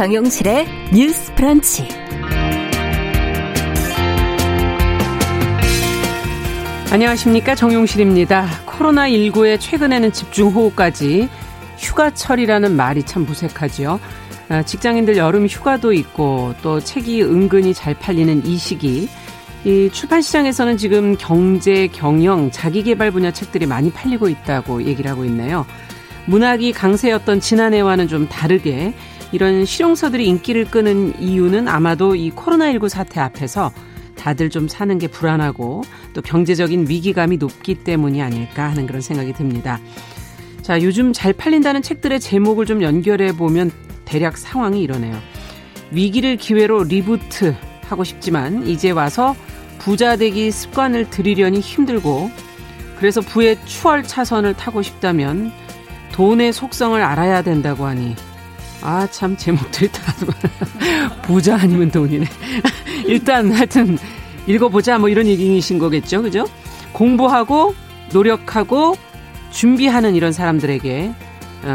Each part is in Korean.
정용실의 뉴스 브런치. 안녕하십니까, 정용실입니다. 코로나19에 최근에는 집중호우까지, 휴가철이라는 말이 참 무색하지요. 직장인들 여름 휴가도 있고 또 책이 은근히 잘 팔리는 이 시기, 이 출판시장에서는 지금 경제, 경영, 자기개발 분야 책들이 많이 팔리고 있다고 얘기를 하고 있네요. 문학이 강세였던 지난해와는 좀 다르게 이런 실용서들이 인기를 끄는 이유는 아마도 이 코로나19 사태 앞에서 다들 좀 사는 게 불안하고 또 경제적인 위기감이 높기 때문이 아닐까 하는 그런 생각이 듭니다. 자, 요즘 잘 팔린다는 책들의 제목을 좀 연결해 보면 대략 상황이 이러네요. 위기를 기회로 리부트 하고 싶지만 이제 와서 부자 되기 습관을 들이려니 힘들고, 그래서 부의 추월 차선을 타고 싶다면 돈의 속성을 알아야 된다고 하니, 아, 참 제목들이 다 부자 아니면 돈이네. 일단 하여튼 읽어보자, 뭐 이런 얘기이신 거겠죠, 그죠? 공부하고 노력하고 준비하는 이런 사람들에게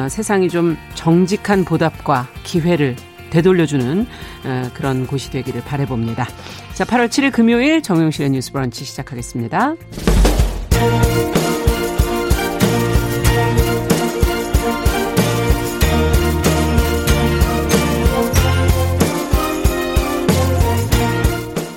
세상이 좀 정직한 보답과 기회를 되돌려주는 그런 곳이 되기를 바라봅니다. 자, 8월 7일 금요일 정용실의 뉴스 브런치 시작하겠습니다.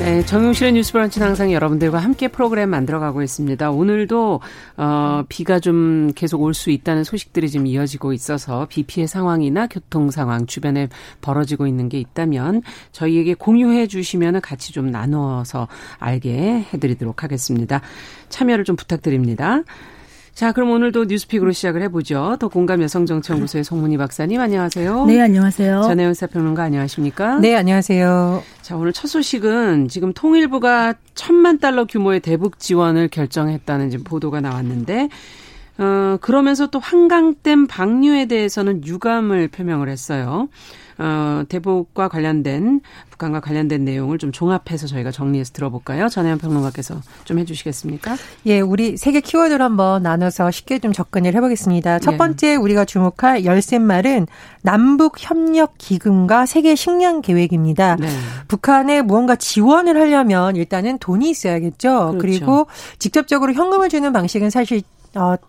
네, 정용실의 뉴스 브런치는 항상 여러분들과 함께 프로그램 만들어가고 있습니다. 오늘도 비가 좀 계속 올 수 있다는 소식들이 지금 이어지고 있어서 비 피해 상황이나 교통 상황, 주변에 벌어지고 있는 게 있다면 저희에게 공유해 주시면 같이 좀 나눠서 알게 해드리도록 하겠습니다. 참여를 좀 부탁드립니다. 자, 그럼 오늘도 뉴스픽으로 시작을 해보죠. 더 공감 여성정치연구소의 송문희 박사님, 안녕하세요. 네, 안녕하세요. 전혜원 사평론가, 안녕하십니까? 네, 안녕하세요. 자, 오늘 첫 소식은 지금 통일부가 $10,000,000 규모의 대북 지원을 결정했다는 지금 보도가 나왔는데, 그러면서 또 황강댐 방류에 대해서는 유감을 표명을 했어요. 대북과 관련된, 북한과 관련된 내용을 좀 종합해서 저희가 정리해서 들어볼까요? 전혜연 평론가께서 좀 해주시겠습니까? 예, 우리 세 개 키워드를 한번 나눠서 쉽게 좀 접근을 해보겠습니다. 첫 번째, 우리가 주목할 열쇠말은 남북협력기금과 세계 식량 계획입니다. 네. 북한에 무언가 지원을 하려면 일단은 돈이 있어야겠죠. 그렇죠. 그리고 직접적으로 현금을 주는 방식은 사실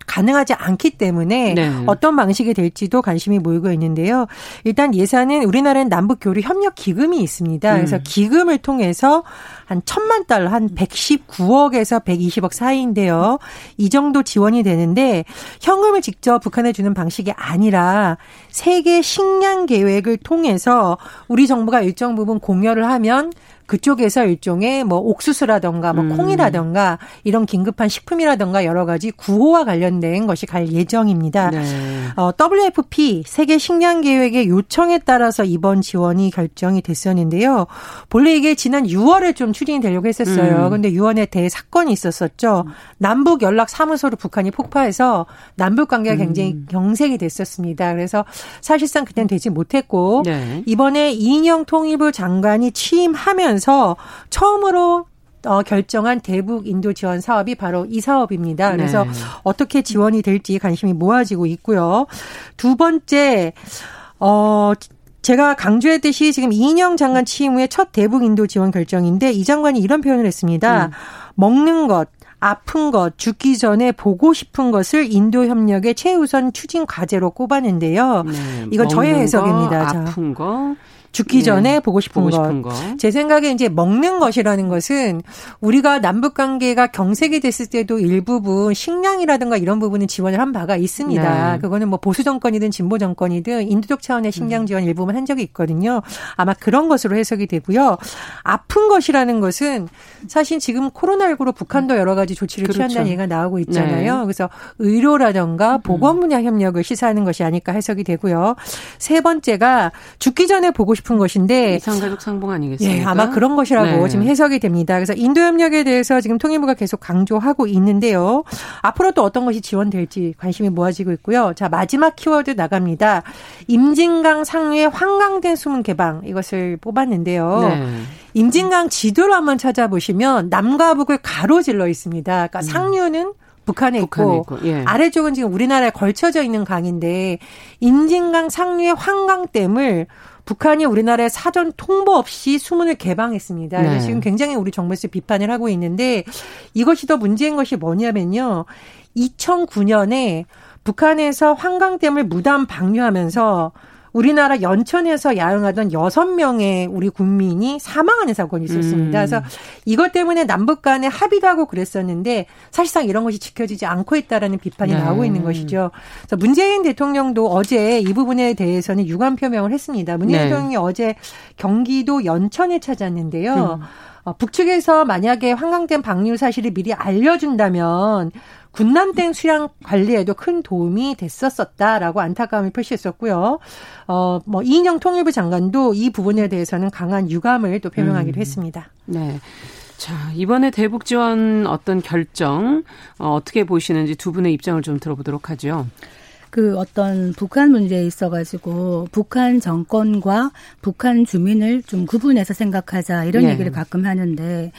가능하지 않기 때문에 네. 어떤 방식이 될지도 관심이 모이고 있는데요. 일단 예산은 우리나라는 남북교류협력기금이 있습니다. 그래서 기금을 통해서 한 $10,000,000, 한 119억에서 120억 사이인데요. 이 정도 지원이 되는데 현금을 직접 북한에 주는 방식이 아니라 세계 식량 계획을 통해서 우리 정부가 일정 부분 공여를 하면 그쪽에서 일종의 뭐 옥수수라든가 뭐 콩이라든가 이런 긴급한 식품이라든가 여러 가지 구호와 관련된 것이 갈 예정입니다. 네. WFP 세계 식량 계획의 요청에 따라서 이번 지원이 결정이 됐었는데요. 본래 이게 지난 6월에 좀 추진이 되려고 했었어요. 그런데 유엔에 대사건이 있었었죠. 남북 연락 사무소를 북한이 폭파해서 남북 관계가 굉장히 경색이 됐었습니다. 그래서 사실상 그때는 되지 못했고 네. 이번에 이인영 통일부 장관이 취임하면서 처음으로 결정한 대북 인도 지원 사업이 바로 이 사업입니다. 그래서 네. 어떻게 지원이 될지 관심이 모아지고 있고요. 두 번째, 제가 강조했듯이 지금 이인영 장관 취임 후에 첫 대북 인도 지원 결정인데 이 장관이 이런 표현을 했습니다. 먹는 것, 아픈 것, 죽기 전에 보고 싶은 것을 인도협력의 최우선 추진 과제로 꼽았는데요. 네, 이건 저의 해석입니다. 아픈 거. 죽기 네. 전에 보고 싶은 것. 제 생각에 이제 먹는 것이라는 것은 우리가 남북관계가 경색이 됐을 때도 일부분 식량이라든가 이런 부분은 지원을 한 바가 있습니다. 네. 그거는 뭐 보수 정권이든 진보 정권이든 인도적 차원의 식량 지원 일부분 한 적이 있거든요. 아마 그런 것으로 해석이 되고요. 아픈 것이라는 것은 사실 지금 코로나19로 북한도 여러 가지 조치를 그렇죠. 취한다는 얘기가 나오고 있잖아요. 네. 그래서 의료라든가 보건 분야 협력을 시사하는 것이 아닐까 해석이 되고요. 세 번째가 죽기 전에 보고 싶은 싶은 것인데 이산가족 상봉 아니겠습니까? 예, 아마 그런 것이라고 네. 지금 해석이 됩니다. 그래서 인도협력에 대해서 지금 통일부가 계속 강조하고 있는데요. 앞으로 또 어떤 것이 지원될지 관심이 모아지고 있고요. 자, 마지막 키워드 나갑니다. 임진강 상류의 황강댐 숨은 개방, 이것을 뽑았는데요. 네. 임진강 지도를 한번 찾아보시면 남과 북을 가로질러 있습니다. 그러니까 상류는 북한에 있고 예. 아래쪽은 지금 우리나라에 걸쳐져 있는 강인데 임진강 상류의 황강댐을 북한이 우리나라에 사전 통보 없이 수문을 개방했습니다. 네. 지금 굉장히 우리 정부에서 비판을 하고 있는데 이것이 더 문제인 것이 뭐냐면요. 2009년에 북한에서 황강댐을 무단 방류하면서 우리나라 연천에서 야영하던 6명의 우리 국민이 사망하는 사건이 있었습니다. 그래서 이것 때문에 남북 간에 합의도 하고 그랬었는데 사실상 이런 것이 지켜지지 않고 있다라는 비판이 나오고 있는 것이죠. 그래서 문재인 대통령도 어제 이 부분에 대해서는 유감 표명을 했습니다. 문재인 대통령이 어제 경기도 연천에 찾았는데요. 북측에서 만약에 황강댐 방류 사실을 미리 알려준다면 군남댐 수량 관리에도 큰 도움이 됐었다라고 안타까움을 표시했었고요. 이인영 통일부 장관도 이 부분에 대해서는 강한 유감을 또 표명하기도 했습니다. 네. 자, 이번에 대북 지원 어떤 결정 어떻게 보시는지 두 분의 입장을 좀 들어보도록 하죠. 그 어떤 북한 문제에 있어가지고 북한 정권과 북한 주민을 좀 구분해서 생각하자 이런 얘기를 가끔 하는데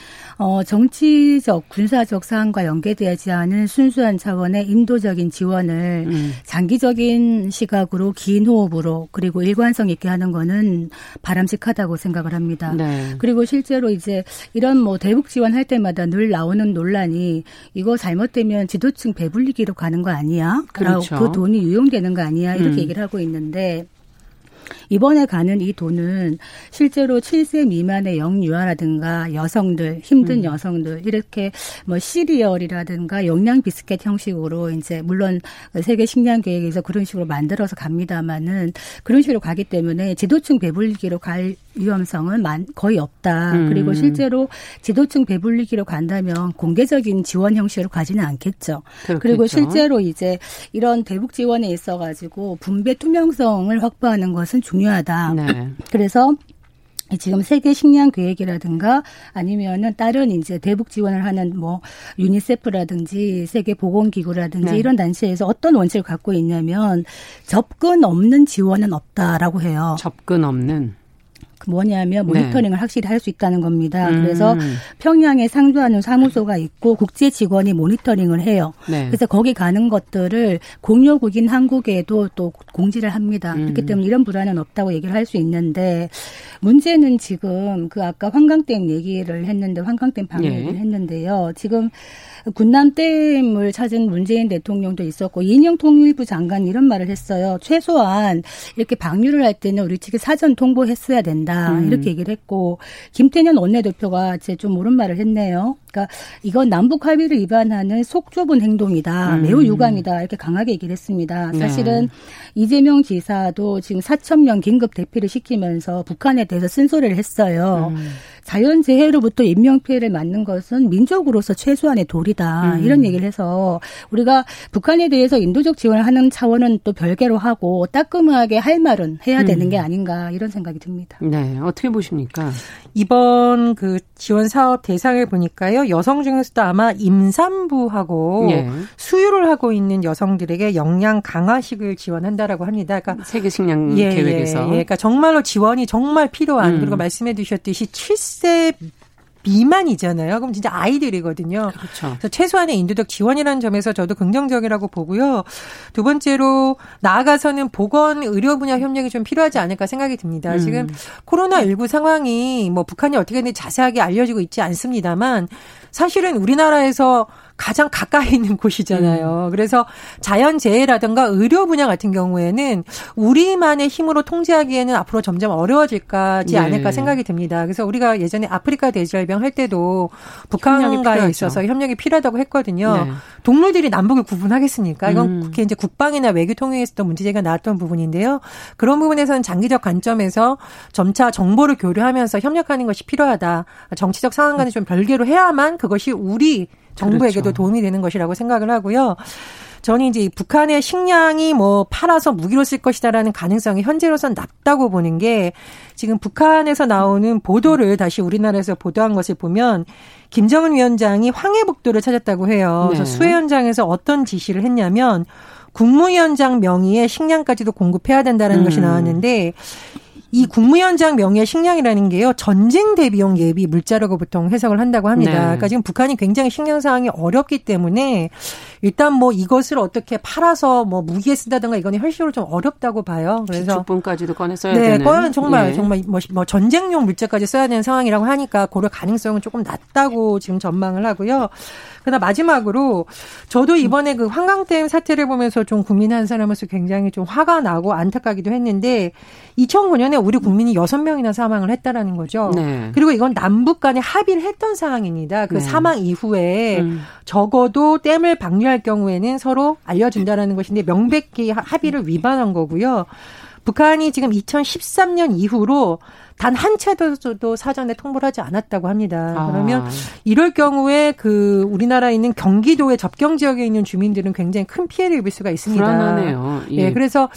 정치적 군사적 사안과 연계되지 않은 순수한 차원의 인도적인 지원을 장기적인 시각으로 긴 호흡으로 그리고 일관성 있게 하는 거는 바람직하다고 생각을 합니다. 네. 그리고 실제로 이제 이런 대북 지원할 때마다 늘 나오는 논란이 이거 잘못되면 지도층 배불리기로 가는 거 아니야? 그렇죠. 그 돈이 유용되는 거 아니야 이렇게 얘기를 하고 있는데 이번에 가는 이 돈은 실제로 7세 미만의 영유아라든가 여성들 힘든 여성들 이렇게 시리얼이라든가 영양 비스켓 형식으로 이제 물론 세계 식량 계획에서 그런 식으로 만들어서 갑니다만은 그런 식으로 가기 때문에 지도층 배불리기로 갈 위험성은 거의 없다. 그리고 실제로 지도층 배불리기로 간다면 공개적인 지원 형식으로 가지는 않겠죠. 그렇겠죠. 그리고 실제로 이제 이런 대북 지원에 있어 가지고 분배 투명성을 확보하는 것은 중요하다. 네. 그래서 지금 세계 식량 계획이라든가 아니면은 다른 이제 대북 지원을 하는 유니세프라든지 세계 보건기구라든지 이런 단체에서 어떤 원칙을 갖고 있냐면 접근 없는 지원은 없다라고 해요. 접근 없는. 뭐냐면 모니터링을 확실히 할 수 있다는 겁니다. 그래서 평양에 상주하는 사무소가 있고 국제 직원이 모니터링을 해요. 네. 그래서 거기 가는 것들을 공여국인 한국에도 또 공지를 합니다. 그렇기 때문에 이런 불안은 없다고 얘기를 할 수 있는데 문제는 지금 그 아까 황강댐 얘기를 했는데 황강댐 방류 얘기를 했는데요. 지금 군남댐을 찾은 문재인 대통령도 있었고 이인영 통일부 장관 이런 말을 했어요. 최소한 이렇게 방류를 할 때는 우리 측에 사전 통보했어야 된다. 이렇게 얘기를 했고 김태년 원내대표가 제 좀 옳은 말을 했네요. 그러니까 이건 남북 합의를 위반하는 속 좁은 행동이다. 매우 유감이다. 이렇게 강하게 얘기를 했습니다. 사실은 이재명 지사도 지금 4,000명 긴급 대피를 시키면서 북한에 대해서 쓴소리를 했어요. 자연재해로부터 인명피해를 막는 것은 민족으로서 최소한의 도리다. 이런 얘기를 해서 우리가 북한에 대해서 인도적 지원을 하는 차원은 또 별개로 하고 따끔하게 할 말은 해야 되는 게 아닌가 이런 생각이 듭니다. 네, 어떻게 보십니까? 이번 그 지원 사업 대상을 보니까요. 여성 중에서도 아마 임산부하고 수유를 하고 있는 여성들에게 영양 강화식을 지원한다라고 합니다. 그러니까 세계 식량 계획에서. 그러니까 정말로 지원이 정말 필요한 그리고 말씀해 주셨듯이 7세 미만이잖아요. 그럼 진짜 아이들이거든요. 그렇죠. 그래서 최소한의 인도적 지원이라는 점에서 저도 긍정적이라고 보고요. 두 번째로 나아가서는 보건 의료 분야 협력이 좀 필요하지 않을까 생각이 듭니다. 지금 코로나19 상황이 북한이 어떻게 되는지 자세하게 알려지고 있지 않습니다만 사실은 우리나라에서 가장 가까이 있는 곳이잖아요. 그래서 자연재해라든가 의료 분야 같은 경우에는 우리만의 힘으로 통제하기에는 앞으로 점점 어려워질까지 않을까 생각이 듭니다. 그래서 우리가 예전에 아프리카 돼지열병 할 때도 북한과에 있어서 협력이 필요하다고 했거든요. 네. 동물들이 남북을 구분하겠습니까? 이건 국회 이제 국방이나 외교 통일에서도 문제제기가 나왔던 부분인데요. 그런 부분에서는 장기적 관점에서 점차 정보를 교류하면서 협력하는 것이 필요하다. 정치적 상황과는 좀 별개로 해야만 그것이 우리 정부에게도 도움이 되는 것이라고 생각을 하고요. 저는 이제 북한의 식량이 뭐 팔아서 무기로 쓸 것이다라는 가능성이 현재로선 낮다고 보는 게, 지금 북한에서 나오는 보도를 다시 우리나라에서 보도한 것을 보면 김정은 위원장이 황해북도를 찾았다고 해요. 네. 그래서 수해 현장에서 어떤 지시를 했냐면 국무위원장 명의의 식량까지도 공급해야 된다는 것이 나왔는데, 이 국무위원장 명의의 식량이라는 게요, 전쟁 대비용 예비 물자라고 보통 해석을 한다고 합니다. 네. 그러니까 지금 북한이 굉장히 식량 상황이 어렵기 때문에 일단 뭐 이것을 어떻게 팔아서 뭐 무기에 쓴다든가 이거는 현실적으로 좀 어렵다고 봐요. 그래서 비축분까지도 꺼냈어야 되는. 네, 꺼는 정말 뭐 전쟁용 물자까지 써야 되는 상황이라고 하니까 고려 가능성은 조금 낮다고 지금 전망을 하고요. 그러나 마지막으로 저도 이번에 그 황강댐 사태를 보면서 좀 국민 한 사람으로서 굉장히 좀 화가 나고 안타깝기도 했는데, 2009년에 우리 국민이 6명이나 사망을 했다라는 거죠. 네. 그리고 이건 남북 간에 합의를 했던 사항입니다. 그 네. 사망 이후에 적어도 댐을 방류할 경우에는 서로 알려준다라는 것인데 명백히 합의를 위반한 거고요. 북한이 지금 2013년 이후로 단 한 채도 사전에 통보를 하지 않았다고 합니다. 그러면 이럴 경우에 그 우리나라에 있는 경기도의 접경 지역에 있는 주민들은 굉장히 큰 피해를 입을 수가 있습니다. 불안하네요. 예. 네, 그래서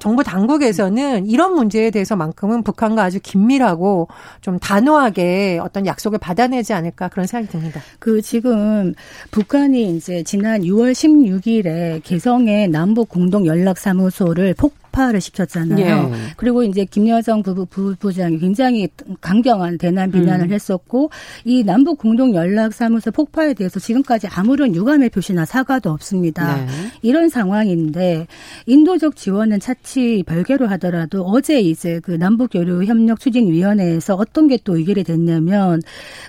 정부 당국에서는 이런 문제에 대해서만큼은 북한과 아주 긴밀하고 좀 단호하게 어떤 약속을 받아내지 않을까, 그런 생각이 듭니다. 그 지금 북한이 이제 지난 6월 16일에 개성의 남북 공동 연락사무소를 폭파를 시켰잖아요. 예. 그리고 이제 김여정 부부장이 굉장히 강경한 대남 비난을 했었고, 이 남북 공동 연락사무소 폭파에 대해서 지금까지 아무런 유감의 표시나 사과도 없습니다. 네. 이런 상황인데 인도적 지원은 차치 별개로 하더라도 어제 이제 그 남북 교류 협력 추진 위원회에서 어떤 게 또 의결이 됐냐면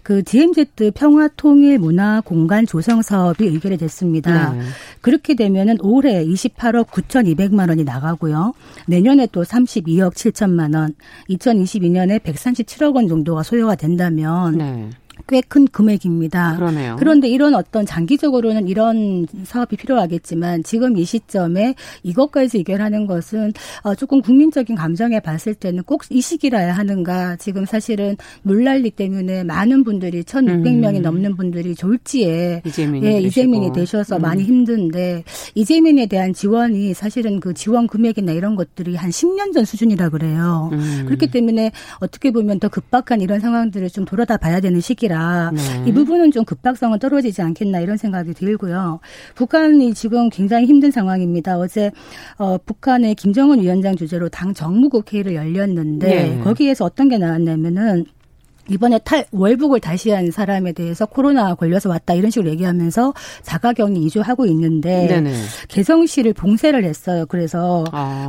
그 DMZ 평화 통일 문화 공간 조성 사업이 의결이 됐습니다. 네. 그렇게 되면은 올해 28억 9,200만 원이 나가고요. 내년에 또 32억 7천만 원, 2022년에 137억 원 정도가 소요가 된다면 네. 꽤 큰 금액입니다. 그러네요. 그런데 이런 어떤 장기적으로는 이런 사업이 필요하겠지만 지금 이 시점에 이것까지 의결하는 것은 조금 국민적인 감정에 봤을 때는 꼭 이 시기라야 하는가. 지금 사실은 물난리 때문에 많은 분들이 1,600명이 넘는 분들이 졸지에 이재민이 되셔서 많이 힘든데, 이재민에 대한 지원이 사실은 그 지원 금액이나 이런 것들이 한 10년 전 수준이라 그래요. 그렇기 때문에 어떻게 보면 더 급박한 이런 상황들을 좀 돌아다 봐야 되는 시기라 네. 이 부분은 좀 급박성은 떨어지지 않겠나 이런 생각이 들고요. 북한이 지금 굉장히 힘든 상황입니다. 어제 북한의 김정은 위원장 주재로 당 정무국 회의를 열렸는데 네. 거기에서 어떤 게 나왔냐면은 이번에 월북을 다시 한 사람에 대해서 코로나 걸려서 왔다 이런 식으로 얘기하면서 자가격리 2주하고 있는데 네네. 개성시를 봉쇄를 했어요. 그래서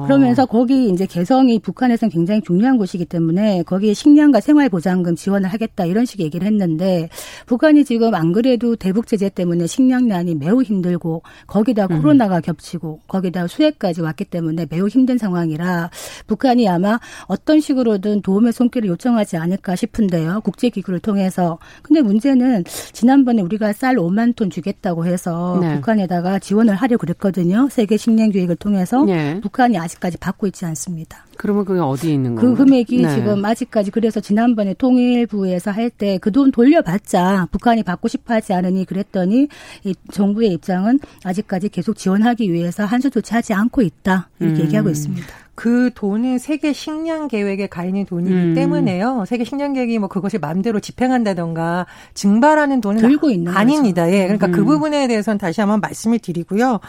그러면서 거기 이제 개성이 북한에서는 굉장히 중요한 곳이기 때문에 거기에 식량과 생활보장금 지원을 하겠다 이런 식의 얘기를 했는데, 북한이 지금 안 그래도 대북 제재 때문에 식량난이 매우 힘들고 거기다 코로나가 겹치고 거기다 수해까지 왔기 때문에 매우 힘든 상황이라 북한이 아마 어떤 식으로든 도움의 손길을 요청하지 않을까 싶은데요. 국제기구를 통해서. 근데 문제는 지난번에 우리가 쌀 5만 톤 주겠다고 해서 네. 북한에다가 지원을 하려고 그랬거든요. 세계 식량 기획을 통해서. 네. 북한이 아직까지 받고 있지 않습니다. 그러면 그게 어디에 있는 건가요? 그 금액이 네. 지금 아직까지. 그래서 지난번에 통일부에서 할 때 그 돈 돌려봤자 북한이 받고 싶어 하지 않으니 그랬더니 이 정부의 입장은 아직까지 계속 지원하기 위해서 한수 조치하지 않고 있다. 이렇게 얘기하고 있습니다. 그 돈은 세계 식량 계획에 가 있는 돈이기 때문에요. 세계 식량 계획이 뭐 그것을 마음대로 집행한다던가 증발하는 돈은 들고 있는 아닙니다. 거죠. 예. 그러니까 그 부분에 대해서는 다시 한번 말씀을 드리고요.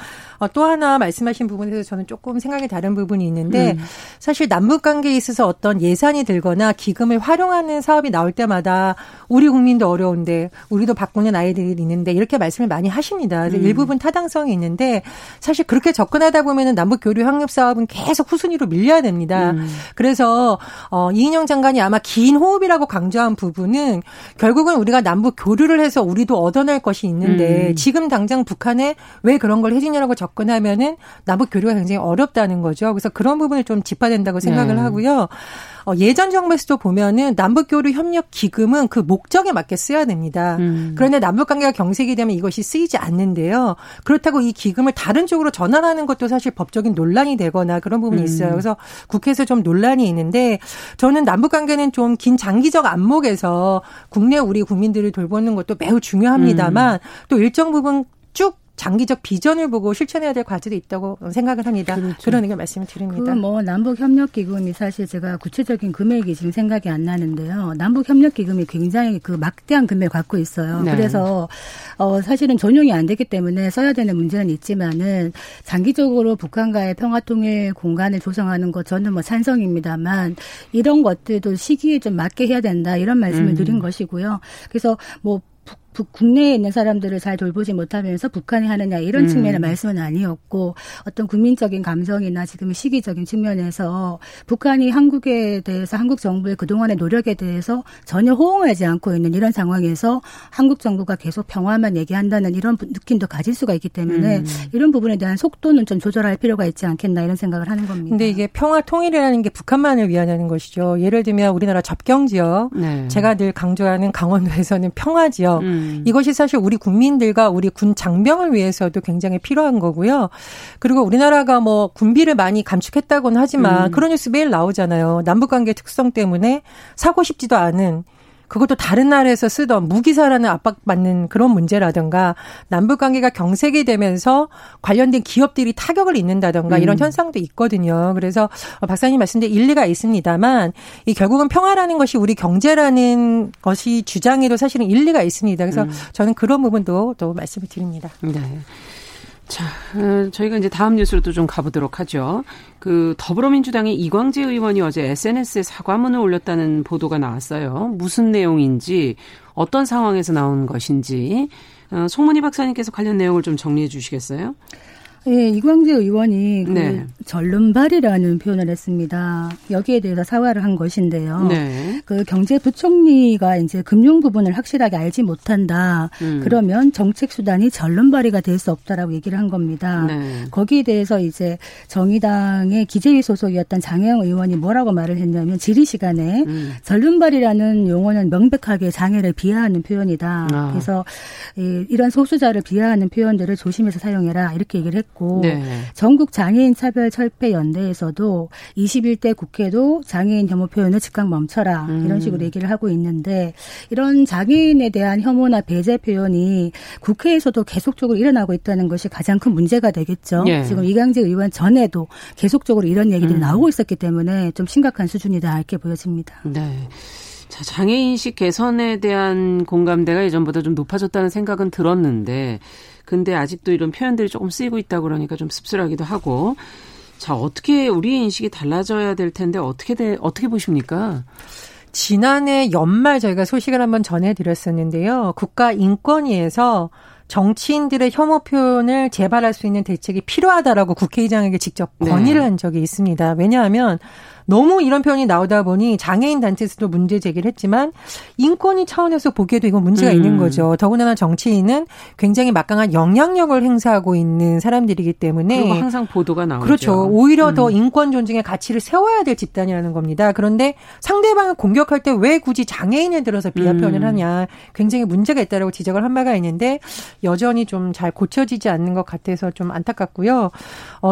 또 하나 말씀하신 부분에서 저는 조금 생각이 다른 부분이 있는데, 사실 남북 관계에 있어서 어떤 예산이 들거나 기금을 활용하는 사업이 나올 때마다 우리 국민도 어려운데 우리도 바꾸는 아이들이 있는데 이렇게 말씀을 많이 하십니다. 그래서 일부분 타당성이 있는데 사실 그렇게 접근하다 보면은 남북 교류 협력 사업은 계속 후순위 로 밀려야 됩니다. 그래서 이인영 장관이 아마 긴 호흡이라고 강조한 부분은 결국은 우리가 남북 교류를 해서 우리도 얻어낼 것이 있는데 지금 당장 북한에 왜 그런 걸 해주냐라고 접근하면은 남북 교류가 굉장히 어렵다는 거죠. 그래서 그런 부분을 좀 짚어야 된다고 생각을 하고요. 예전 정부에서도 보면은 남북 교류 협력 기금은 그 목적에 맞게 써야 됩니다. 그런데 남북 관계가 경색이 되면 이것이 쓰이지 않는데요. 그렇다고 이 기금을 다른 쪽으로 전환하는 것도 사실 법적인 논란이 되거나 그런 부분이 있어요. 그래서 국회에서 좀 논란이 있는데, 저는 남북관계는 좀 긴 장기적 안목에서 국내 우리 국민들을 돌보는 것도 매우 중요합니다만 또 일정 부분 쭉 장기적 비전을 보고 실천해야 될 과제도 있다고 생각을 합니다. 그렇죠. 그런 의견 말씀을 드립니다. 그 남북협력기금이 사실 제가 구체적인 금액이 지금 생각이 안 나는데요. 남북협력기금이 굉장히 그 막대한 금액을 갖고 있어요. 네. 그래서 사실은 전용이 안 되기 때문에 써야 되는 문제는 있지만은 장기적으로 북한과의 평화통일 공간을 조성하는 것 저는 뭐 찬성입니다만 이런 것들도 시기에 좀 맞게 해야 된다 이런 말씀을 드린 것이고요. 그래서 뭐 국내에 있는 사람들을 잘 돌보지 못하면서 북한이 하느냐 이런 측면의 말씀은 아니었고 어떤 국민적인 감정이나 지금의 시기적인 측면에서 북한이 한국에 대해서 한국 정부의 그동안의 노력에 대해서 전혀 호응하지 않고 있는 이런 상황에서 한국 정부가 계속 평화만 얘기한다는 이런 느낌도 가질 수가 있기 때문에 이런 부분에 대한 속도는 좀 조절할 필요가 있지 않겠나 이런 생각을 하는 겁니다. 그런데 이게 평화 통일이라는 게 북한만을 위하냐는 것이죠. 예를 들면 우리나라 접경지역 네. 제가 늘 강조하는 강원도에서는 평화지역 이것이 사실 우리 국민들과 우리 군 장병을 위해서도 굉장히 필요한 거고요. 그리고 우리나라가 뭐 군비를 많이 감축했다고는 하지만 그런 뉴스 매일 나오잖아요. 남북관계 특성 때문에 사고 싶지도 않은 그것도 다른 나라에서 쓰던 무기사라는 압박받는 그런 문제라든가 남북관계가 경색이 되면서 관련된 기업들이 타격을 입는다든가 이런 현상도 있거든요. 그래서 박사님 말씀대로 일리가 있습니다만 이 결국은 평화라는 것이 우리 경제라는 것이 주장에도 사실은 일리가 있습니다. 그래서 저는 그런 부분도 또 말씀을 드립니다. 네. 자, 저희가 이제 다음 뉴스로 또 좀 가보도록 하죠. 그 더불어민주당의 이광재 의원이 어제 SNS에 사과문을 올렸다는 보도가 나왔어요. 무슨 내용인지 어떤 상황에서 나온 것인지 송문희 박사님께서 관련 내용을 좀 정리해 주시겠어요? 예, 이광재 의원이 네. 그 절름발이라는 표현을 했습니다. 여기에 대해서 사과를 한 것인데요. 네. 그 경제부총리가 이제 금융 부분을 확실하게 알지 못한다. 그러면 정책 수단이 절름발이가 될 수 없다라고 얘기를 한 겁니다. 네. 거기에 대해서 이제 정의당의 기재위 소속이었던 장혜영 의원이 뭐라고 말을 했냐면 질의 시간에 절름발이라는 용어는 명백하게 장애를 비하하는 표현이다. 아. 그래서 이런 소수자를 비하하는 표현들을 조심해서 사용해라 이렇게 얘기를 했고. 네. 전국 장애인 차별 철폐 연대에서도 21대 국회도 장애인 혐오 표현을 즉각 멈춰라 이런 식으로 얘기를 하고 있는데 이런 장애인에 대한 혐오나 배제 표현이 국회에서도 계속적으로 일어나고 있다는 것이 가장 큰 문제가 되겠죠. 네. 지금 이강재 의원 전에도 계속적으로 이런 얘기들이 나오고 있었기 때문에 좀 심각한 수준이다 이렇게 보여집니다. 네. 자, 장애인식 개선에 대한 공감대가 예전보다 좀 높아졌다는 생각은 들었는데 근데 아직도 이런 표현들이 조금 쓰이고 있다고 그러니까 좀 씁쓸하기도 하고 자 어떻게 우리의 인식이 달라져야 될 텐데 어떻게 보십니까? 지난해 연말 저희가 소식을 한번 전해드렸었는데요. 국가인권위에서 정치인들의 혐오 표현을 재발할 수 있는 대책이 필요하다라고 국회의장에게 직접 건의를 네. 한 적이 있습니다. 왜냐하면 너무 이런 표현이 나오다 보니 장애인 단체에서도 문제 제기를 했지만 인권위 차원에서 보기에도 이건 문제가 있는 거죠. 더군다나 정치인은 굉장히 막강한 영향력을 행사하고 있는 사람들이기 때문에. 그리고 항상 보도가 나오죠. 그렇죠. 오히려 더 인권 존중의 가치를 세워야 될 집단이라는 겁니다. 그런데 상대방을 공격할 때 왜 굳이 장애인을 들어서 비하 표현을 하냐. 굉장히 문제가 있다고 지적을 한 바가 있는데 여전히 좀 잘 고쳐지지 않는 것 같아서 좀 안타깝고요.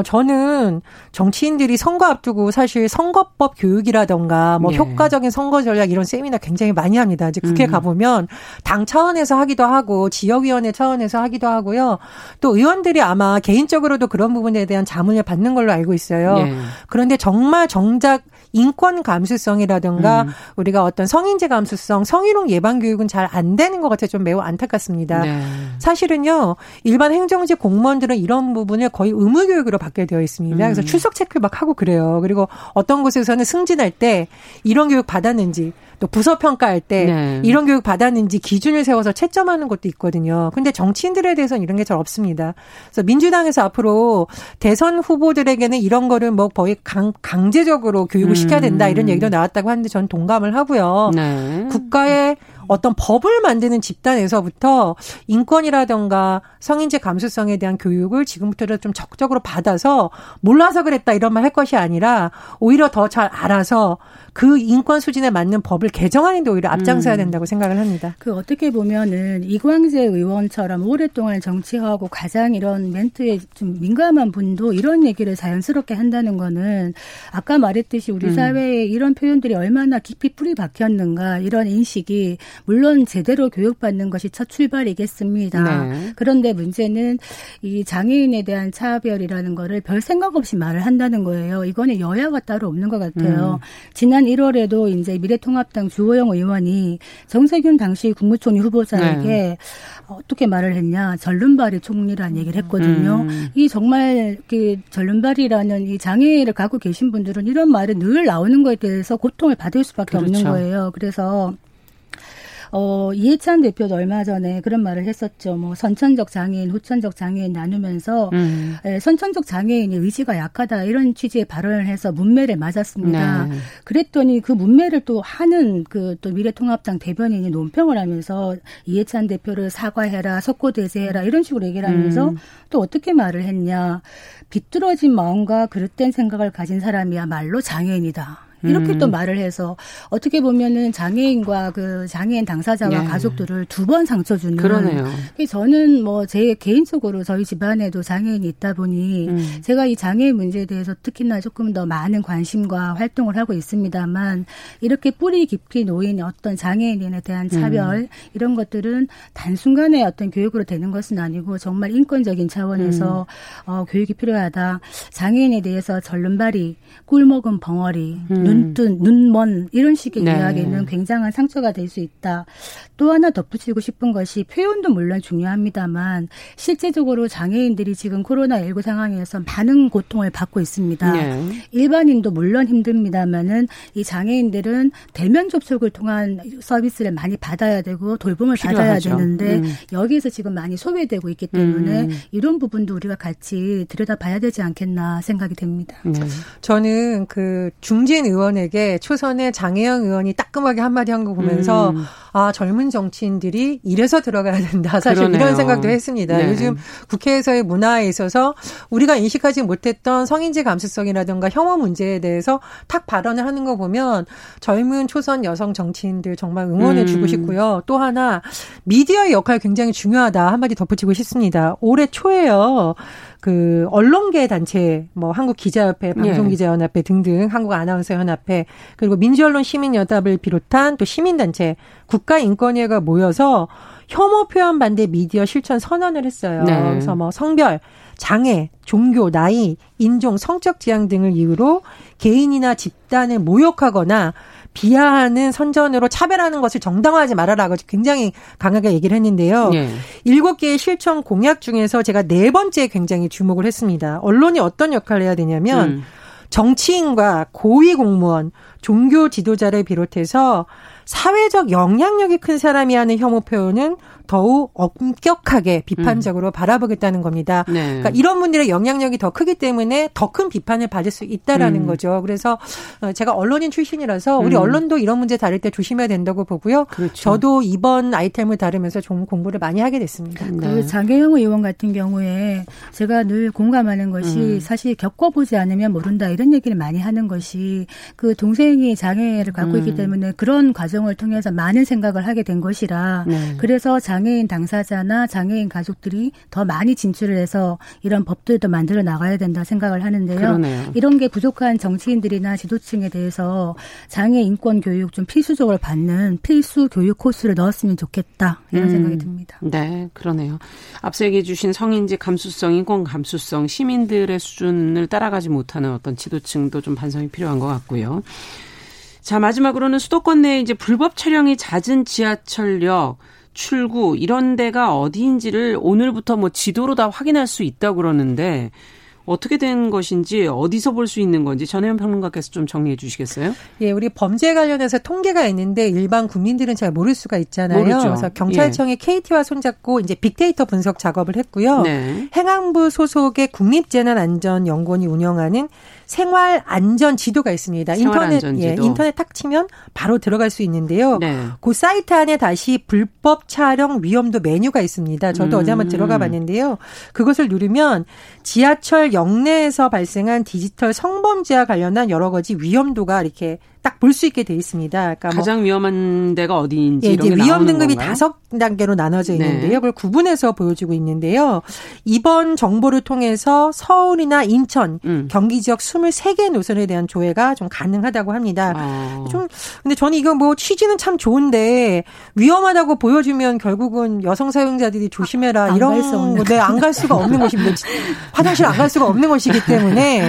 저는 정치인들이 선거 앞두고 사실 선거법 교육이라든가 뭐 네. 효과적인 선거 전략 이런 세미나 굉장히 많이 합니다. 이제 국회 가보면 당 차원에서 하기도 하고 지역위원회 차원에서 하기도 하고요. 또 의원들이 아마 개인적으로도 그런 부분에 대한 자문을 받는 걸로 알고 있어요. 네. 그런데 정말 정작 인권 감수성이라든가 우리가 어떤 성인지 감수성, 성희롱 예방 교육은 잘 안 되는 것 같아서 좀 매우 안타깝습니다. 네. 사실은요. 일반 행정직 공무원들은 이런 부분을 거의 의무교육으로 받게 되어 있습니다. 그래서 출석 체크 막 하고 그래요. 그리고 어떤 곳에서는 승진할 때 이런 교육 받았는지 또 부서 평가할 때 네. 이런 교육 받았는지 기준을 세워서 채점하는 것도 있거든요. 그런데 정치인들에 대해서는 이런 게 잘 없습니다. 그래서 민주당에서 앞으로 대선 후보들에게는 이런 거를 뭐 거의 강제적으로 교육을 시켜야 된다 이런 얘기도 나왔다고 하는데 저는 동감을 하고요. 네. 국가의 어떤 법을 만드는 집단에서부터 인권이라든가 성인지 감수성에 대한 교육을 지금부터 좀 적극적으로 받아서 몰라서 그랬다 이런 말 할 것이 아니라 오히려 더 잘 알아서 그 인권 수준에 맞는 법을 개정하는 데 오히려 앞장서야 된다고 생각을 합니다. 그 어떻게 보면은 이광재 의원처럼 오랫동안 정치하고 가장 이런 멘트에 좀 민감한 분도 이런 얘기를 자연스럽게 한다는 거는 아까 말했듯이 우리 사회에 이런 표현들이 얼마나 깊이 뿌리 박혔는가, 이런 인식이 물론 제대로 교육받는 것이 첫 출발이겠습니다. 네. 그런데 문제는 이 장애인에 대한 차별이라는 거를 별 생각 없이 말을 한다는 거예요. 이거는 여야가 따로 없는 것 같아요. 지난 1월에도 이제 미래통합당 주호영 의원이 정세균 당시 국무총리 후보자에게 네. 어떻게 말을 했냐, 절름발이 총리라는 얘기를 했거든요. 이 정말 그 절름발이라는 이 장애를 갖고 계신 분들은 이런 말이 늘 나오는 거에 대해서 고통을 받을 수밖에 그렇죠. 없는 거예요. 그래서 이해찬 대표도 얼마 전에 그런 말을 했었죠. 뭐 선천적 장애인, 후천적 장애인 나누면서 선천적 장애인이 의지가 약하다 이런 취지의 발언을 해서 문매를 맞았습니다. 네. 그랬더니 그 문매를 또 하는 그 또 미래통합당 대변인이 논평을 하면서 이해찬 대표를 사과해라, 석고대죄해라 이런 식으로 얘기를 하면서 또 어떻게 말을 했냐. 비뚤어진 마음과 그릇된 생각을 가진 사람이야말로 장애인이다. 이렇게 또 말을 해서 어떻게 보면은 장애인과 그 장애인 당사자와 예. 가족들을 두 번 상처 주는. 그러네요. 저는 뭐 제 개인적으로 저희 집안에도 장애인이 있다 보니 제가 이 장애인 문제에 대해서 특히나 조금 더 많은 관심과 활동을 하고 있습니다만, 이렇게 뿌리 깊이 놓인 어떤 장애인에 대한 차별 이런 것들은 단순간에 어떤 교육으로 되는 것은 아니고 정말 인권적인 차원에서 교육이 필요하다. 장애인에 대해서 절름발이, 꿀먹은 벙어리, 눈뜬, 눈먼 이런 식의 네. 이야기는 굉장한 상처가 될 수 있다. 또 하나 덧붙이고 싶은 것이, 표현도 물론 중요합니다만 실제적으로 장애인들이 지금 코로나19 상황에서 많은 고통을 받고 있습니다. 네. 일반인도 물론 힘듭니다만은 이 장애인들은 대면 접촉을 통한 서비스를 많이 받아야 되고 돌봄을 필요하죠. 받아야 되는데 여기에서 지금 많이 소외되고 있기 때문에 이런 부분도 우리가 같이 들여다봐야 되지 않겠나 생각이 됩니다. 저는 그 중진 의원에게 초선의 장혜영 의원이 따끔하게 한마디 한 거 보면서 아, 젊은 정치인들이 이래서 들어가야 된다. 사실 그러네요. 이런 생각도 했습니다. 네. 요즘 국회에서의 문화에 있어서 우리가 인식하지 못했던 성인지 감수성이라든가 혐오 문제에 대해서 탁 발언을 하는 거 보면 젊은 초선 여성 정치인들 정말 응원해 주고 싶고요. 또 하나, 미디어의 역할 굉장히 중요하다 한마디 덧붙이고 싶습니다. 올해 초에요. 그 언론계 단체, 뭐 한국 기자협회, 방송기자연합회 등등, 한국 아나운서연합회, 그리고 민주언론 시민연합을 비롯한 또 시민단체, 국가인권위가 모여서 혐오 표현 반대 미디어 실천 선언을 했어요. 네. 그래서 뭐 성별, 장애, 종교, 나이, 인종, 성적 지향 등을 이유로 개인이나 집단을 모욕하거나 비하하는 선전으로 차별하는 것을 정당화하지 말아라고 굉장히 강하게 얘기를 했는데요. 7개의 실천 공약 중에서 제가 4번째에 굉장히 주목을 했습니다. 언론이 어떤 역할을 해야 되냐면 정치인과 고위공무원, 종교 지도자를 비롯해서 사회적 영향력이 큰 사람이 하는 혐오 표현은 더욱 엄격하게 비판적으로 바라보겠다는 겁니다. 네. 그러니까 이런 분들의 영향력이 더 크기 때문에 더 큰 비판을 받을 수 있다라는 거죠. 그래서 제가 언론인 출신이라서 우리 언론도 이런 문제 다룰 때 조심해야 된다고 보고요. 그렇죠. 저도 이번 아이템을 다루면서 좀 공부를 많이 하게 됐습니다. 네. 그 장혜영 의원 같은 경우에 제가 늘 공감하는 것이 사실 겪어보지 않으면 모른다 이런 얘기를 많이 하는 것이, 그 동생이 장애를 갖고 있기 때문에 그런 과정을 통해서 많은 생각을 하게 된 것이라 그래서 장애인 당사자나 장애인 가족들이 더 많이 진출을 해서 이런 법들도 만들어 나가야 된다 생각을 하는데요. 그러네요. 이런 게 부족한 정치인들이나 지도층에 대해서 장애 인권 교육 좀 필수적으로 받는 필수 교육 코스를 넣었으면 좋겠다 이런 생각이 듭니다. 네, 그러네요. 앞서 얘기해 주신 성인지 감수성, 인권 감수성, 시민들의 수준을 따라가지 못하는 어떤 지도층도 좀 반성이 필요한 것 같고요. 자, 마지막으로는 수도권 내에 이제 불법 촬영이 잦은 지하철역, 출구 이런 데가 어디인지를 오늘부터 뭐 지도로 다 확인할 수 있다고 그러는데 어떻게 된 것인지, 어디서 볼 수 있는 건지 전혜연 평론가께서 좀 정리해 주시겠어요? 예, 우리 범죄 관련해서 통계가 있는데 일반 국민들은 잘 모를 수가 있잖아요. 모르죠. 그래서 경찰청이 KT와 손잡고 이제 빅데이터 분석 작업을 했고요. 네. 행안부 소속의 국립재난안전연구원이 운영하는 생활 안전 지도가 있습니다. 인터넷 탁 치면 바로 들어갈 수 있는데요. 네. 그 사이트 안에 다시 불법 촬영 위험도 메뉴가 있습니다. 저도 어제 한번 들어가 봤는데요. 그것을 누르면 지하철 역내에서 발생한 디지털 성범죄와 관련한 여러 가지 위험도가 이렇게 딱 볼 수 있게 돼 있습니다. 그러니까 가장 위험한 데가 어디인지 예, 이런 게 위험 등급이 5단계로 나눠져 있는데요. 네. 그걸 구분해서 보여주고 있는데요. 이번 정보를 통해서 서울이나 인천, 경기 지역 23개 노선에 대한 조회가 좀 가능하다고 합니다. 아. 좀 근데 저는 이건 뭐 취지는 참 좋은데 위험하다고 보여주면 결국은 여성 사용자들이 조심해라 안 이런 건데 안 갈 수가 없는 것입니다. 화장실 안 갈 수가 없는 것이기 때문에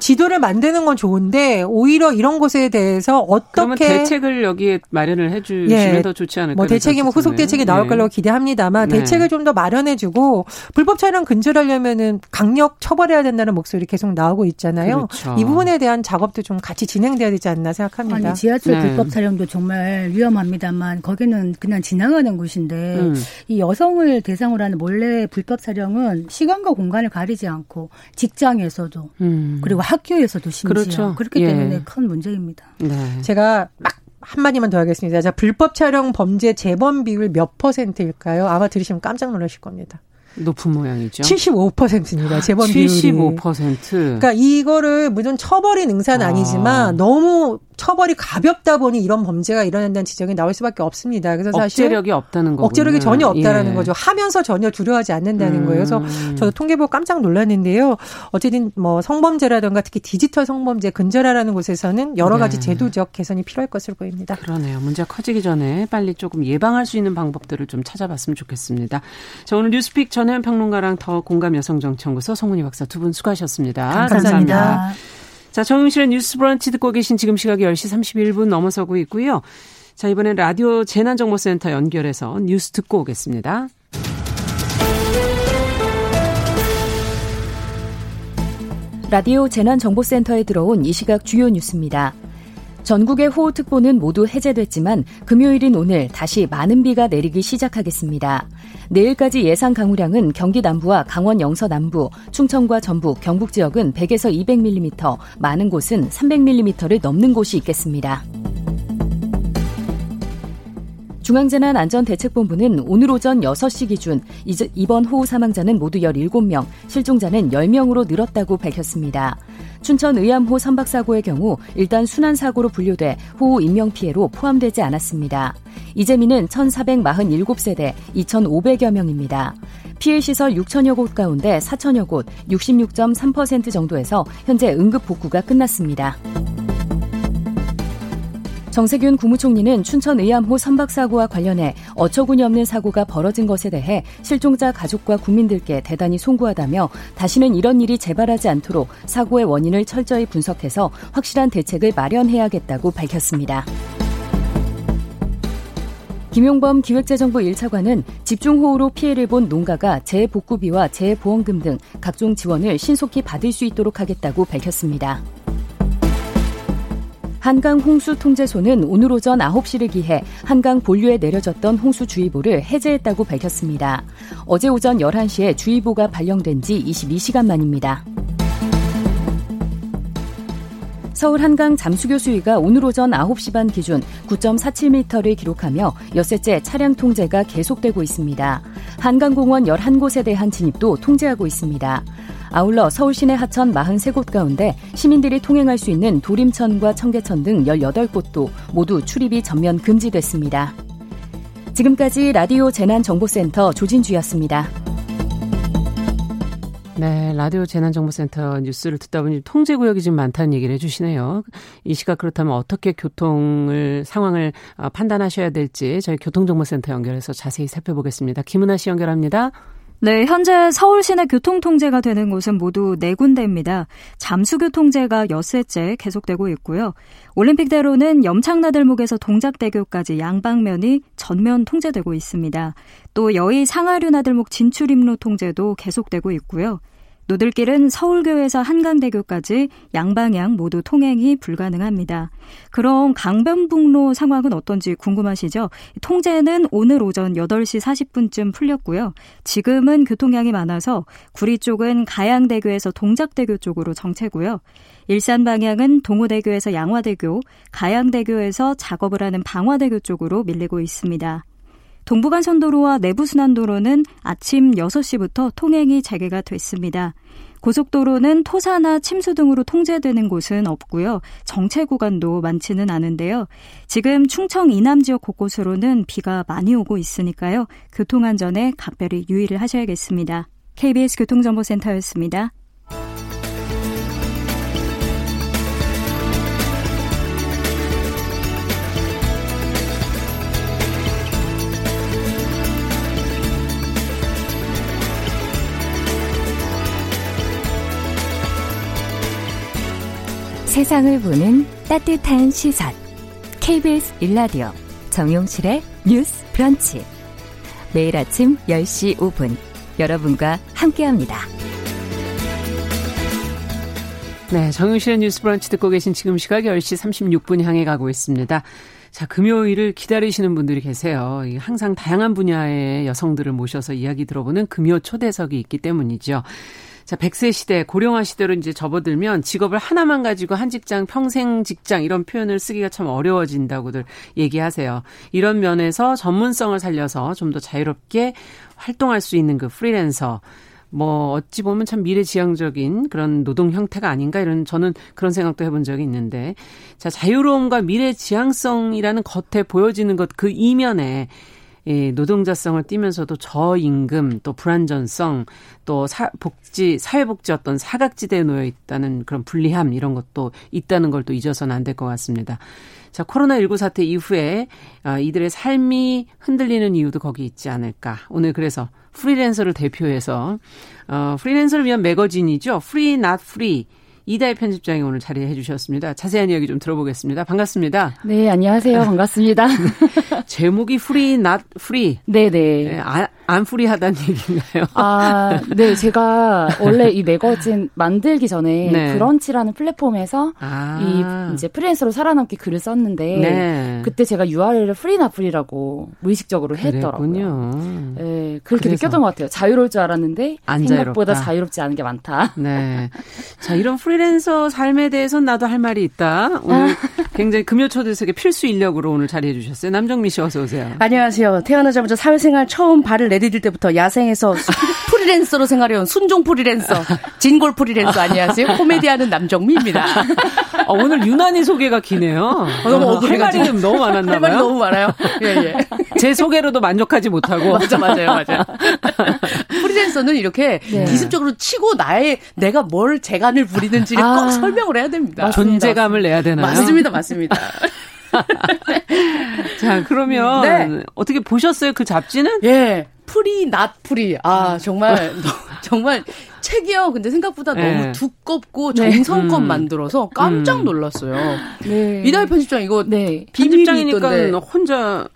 지도를 만드는 건 좋은데 오히려 이런 곳에 대해서 어떻게 그러면 대책을 여기에 마련을 해 주시면 예, 더 좋지 않을까요? 뭐 대책이 뭐 후속 대책이 나올 거라고 네. 기대합니다만 대책을 좀 더 마련해 주고 불법 촬영 근절하려면은 강력 처벌해야 된다는 목소리 계속 나오고 있잖아요. 그렇죠. 이 부분에 대한 작업도 좀 같이 진행돼야 되지 않나 생각합니다. 아니, 지하철 네. 불법 촬영도 정말 위험합니다만 거기는 그냥 지나가는 곳인데 이 여성을 대상으로 하는 몰래 불법 촬영은 시간과 공간을 가리지 않고 직장에서도 그리고 학교에서도 심지어 그렇죠. 그렇기 예. 때문에 큰 문제입니다. 네. 제가 막 한마디만 더 하겠습니다. 자, 불법 촬영 범죄 재범 비율 몇 %일까요? 아마 들으시면 깜짝 놀라실 겁니다. 높은 모양이죠. 75%입니다. 재범 비율이. 75%. 그러니까 이거를 물론 처벌이 능사는 아니지만 너무 처벌이 가볍다 보니 이런 범죄가 일어난다는 지적이 나올 수밖에 없습니다. 그래서 사실 억제력이 없다는 거죠. 억제력이 전혀 없다라는 예. 거죠. 하면서 전혀 두려워하지 않는다는 거예요. 그래서 저도 통계보고 깜짝 놀랐는데요. 어쨌든 뭐 성범죄라든가 특히 디지털 성범죄 근절하라는 곳에서는 여러 가지 제도적 개선이 필요할 것으로 보입니다. 그러네요. 문제가 커지기 전에 빨리 조금 예방할 수 있는 방법들을 좀 찾아봤으면 좋겠습니다. 자, 오늘 뉴스픽 전혜연 평론가랑 더 공감 여성정치연구소 송은희 박사 두 분 수고하셨습니다. 감사합니다. 감사합니다. 자, 정용실의 뉴스 브런치 듣고 계신 지금 시각이 10시 31분 넘어서고 있고요. 자, 이번엔 라디오 재난정보센터 연결해서 뉴스 듣고 오겠습니다. 라디오 재난정보센터에 들어온 이 시각 주요 뉴스입니다. 전국의 호우특보는 모두 해제됐지만 금요일인 오늘 다시 많은 비가 내리기 시작하겠습니다. 내일까지 예상 강우량은 경기 남부와 강원 영서 남부, 충청과 전북, 경북 지역은 100에서 200mm, 많은 곳은 300mm를 넘는 곳이 있겠습니다. 중앙재난안전대책본부는 오늘 오전 6시 기준 이번 호우 사망자는 모두 17명, 실종자는 10명으로 늘었다고 밝혔습니다. 춘천 의암호 선박사고의 경우 일단 순환사고로 분류돼 호우 인명피해로 포함되지 않았습니다. 이재민은 1,447세대 2,500여 명입니다. 피해시설 6천여 곳 가운데 4천여 곳, 66.3% 정도에서 현재 응급 복구가 끝났습니다. 정세균 국무총리는 춘천 의암호 선박사고와 관련해 어처구니없는 사고가 벌어진 것에 대해 실종자 가족과 국민들께 대단히 송구하다며 다시는 이런 일이 재발하지 않도록 사고의 원인을 철저히 분석해서 확실한 대책을 마련해야겠다고 밝혔습니다. 김용범 기획재정부 1차관은 집중호우로 피해를 본 농가가 재해복구비와 재해보험금 등 각종 지원을 신속히 받을 수 있도록 하겠다고 밝혔습니다. 한강 홍수통제소는 오늘 오전 9시를 기해 한강 본류에 내려졌던 홍수주의보를 해제했다고 밝혔습니다. 어제 오전 11시에 주의보가 발령된 지 22시간 만입니다. 서울 한강 잠수교 수위가 오늘 오전 9시 반 기준 9.47m를 기록하며 엿새째 차량 통제가 계속되고 있습니다. 한강공원 11곳에 대한 진입도 통제하고 있습니다. 아울러 서울 시내 하천 43곳 가운데 시민들이 통행할 수 있는 도림천과 청계천 등 18곳도 모두 출입이 전면 금지됐습니다. 지금까지 라디오 재난정보센터 조진주였습니다. 네, 라디오 재난정보센터 뉴스를 듣다 보니 통제구역이 지금 많다는 얘기를 해주시네요. 이 시각 그렇다면 어떻게 상황을 판단하셔야 될지 저희 교통정보센터 연결해서 자세히 살펴보겠습니다. 김은아 씨 연결합니다. 네, 현재 서울 시내 교통통제가 되는 곳은 모두 4군데입니다. 잠수교통제가 엿새째 계속되고 있고요. 올림픽대로는 염창나들목에서 동작대교까지 양방면이 전면 통제되고 있습니다. 또 여의 상하류나들목 진출입로 통제도 계속되고 있고요. 노들길은 서울교에서 한강대교까지 양방향 모두 통행이 불가능합니다. 그럼 강변북로 상황은 어떤지 궁금하시죠? 통제는 오늘 오전 8시 40분쯤 풀렸고요. 지금은 교통량이 많아서 구리 쪽은 가양대교에서 동작대교 쪽으로 정체고요. 일산 방향은 동호대교에서 양화대교, 가양대교에서 작업을 하는 방화대교 쪽으로 밀리고 있습니다. 동부간선도로와 내부순환도로는 아침 6시부터 통행이 재개가 됐습니다. 고속도로는 토사나 침수 등으로 통제되는 곳은 없고요. 정체 구간도 많지는 않은데요. 지금 충청 이남 지역 곳곳으로는 비가 많이 오고 있으니까요. 교통안전에 각별히 유의를 하셔야겠습니다. KBS 교통정보센터였습니다. 세상을 보는 따뜻한 시선 KBS 1라디오 정용실의 뉴스 브런치, 매일 아침 10시 5분 여러분과 함께합니다. 네, 정용실의 뉴스 브런치 듣고 계신 지금 시각 10시 36분 향해 가고 있습니다. 자, 금요일을 기다리시는 분들이 계세요. 항상 다양한 분야의 여성들을 모셔서 이야기 들어보는 금요 초대석이 있기 때문이죠. 자, 100세 시대, 고령화 시대로 이제 접어들면 직업을 하나만 가지고 한 직장, 평생 직장 이런 표현을 쓰기가 참 어려워진다고들 얘기하세요. 이런 면에서 전문성을 살려서 좀 더 자유롭게 활동할 수 있는 그 프리랜서. 뭐 어찌 보면 참 미래지향적인 그런 노동 형태가 아닌가, 이런 저는 그런 생각도 해본 적이 있는데, 자, 자유로움과 미래지향성이라는 겉에 보여지는 것 그 이면에 이 노동자성을 띠면서도 저임금, 또 불안전성, 또 사회복지 어떤 사각지대에 놓여 있다는 그런 불리함, 이런 것도 있다는 걸 또 잊어서는 안 될 것 같습니다. 자, 코로나19 사태 이후에 이들의 삶이 흔들리는 이유도 거기 있지 않을까. 오늘 그래서 프리랜서를 대표해서 프리랜서를 위한 매거진이죠. Free Not Free. 이다혜 편집장이 오늘 자리해 주셨습니다. 자세한 이야기 좀 들어보겠습니다. 반갑습니다. 네, 안녕하세요. 반갑습니다. 제목이 Free Not Free. 네네. 안 프리하다는 얘기인가요? 아, 네. 제가 원래 이 매거진 만들기 전에 네. 브런치라는 플랫폼에서 이 이제 프리랜서로 살아남기 글을 썼는데 네. 그때 제가 URL을 Free Not Free라고 무의식적으로 했더라고요. 네, 그렇게 느꼈던 것 같아요. 자유로울 줄 알았는데 생각보다 자유롭지 않은 게 많다. 네. 자, 이런 프리랜서 삶에 대해서는 나도 할 말이 있다. 오늘 굉장히 금요 초대석의 필수 인력으로 오늘 자리해 주셨어요. 남정미 씨 어서 오세요. 안녕하세요. 태어나자마자 사회생활 처음 발을 내디딜 때부터 야생에서 프리랜서로 생활해온 순종 프리랜서, 진골 프리랜서 안녕하세요. 코미디하는 남정미입니다. 오늘 유난히 소개가 기네요. 할 말이 좀 너무 많았나 봐요. 할 말이 너무 많아요. 예, 예. 제 소개로도 만족하지 못하고. 맞아요. 프리랜서는 이렇게 네. 기습적으로 치고 내가 뭘 재간을 부리는지를 꼭 설명을 해야 됩니다. 존재감을 내야 되나요? 맞습니다. 자, 그러면 네. 어떻게 보셨어요? 그 잡지는? 예. 프리 낫 프리. 아, 정말 책이요. 근데 생각보다 네. 너무 두껍고 정성껏 네. 만들어서 깜짝 놀랐어요. 네. 이다혜 편집장 이거 네. 편집장이니까 혼자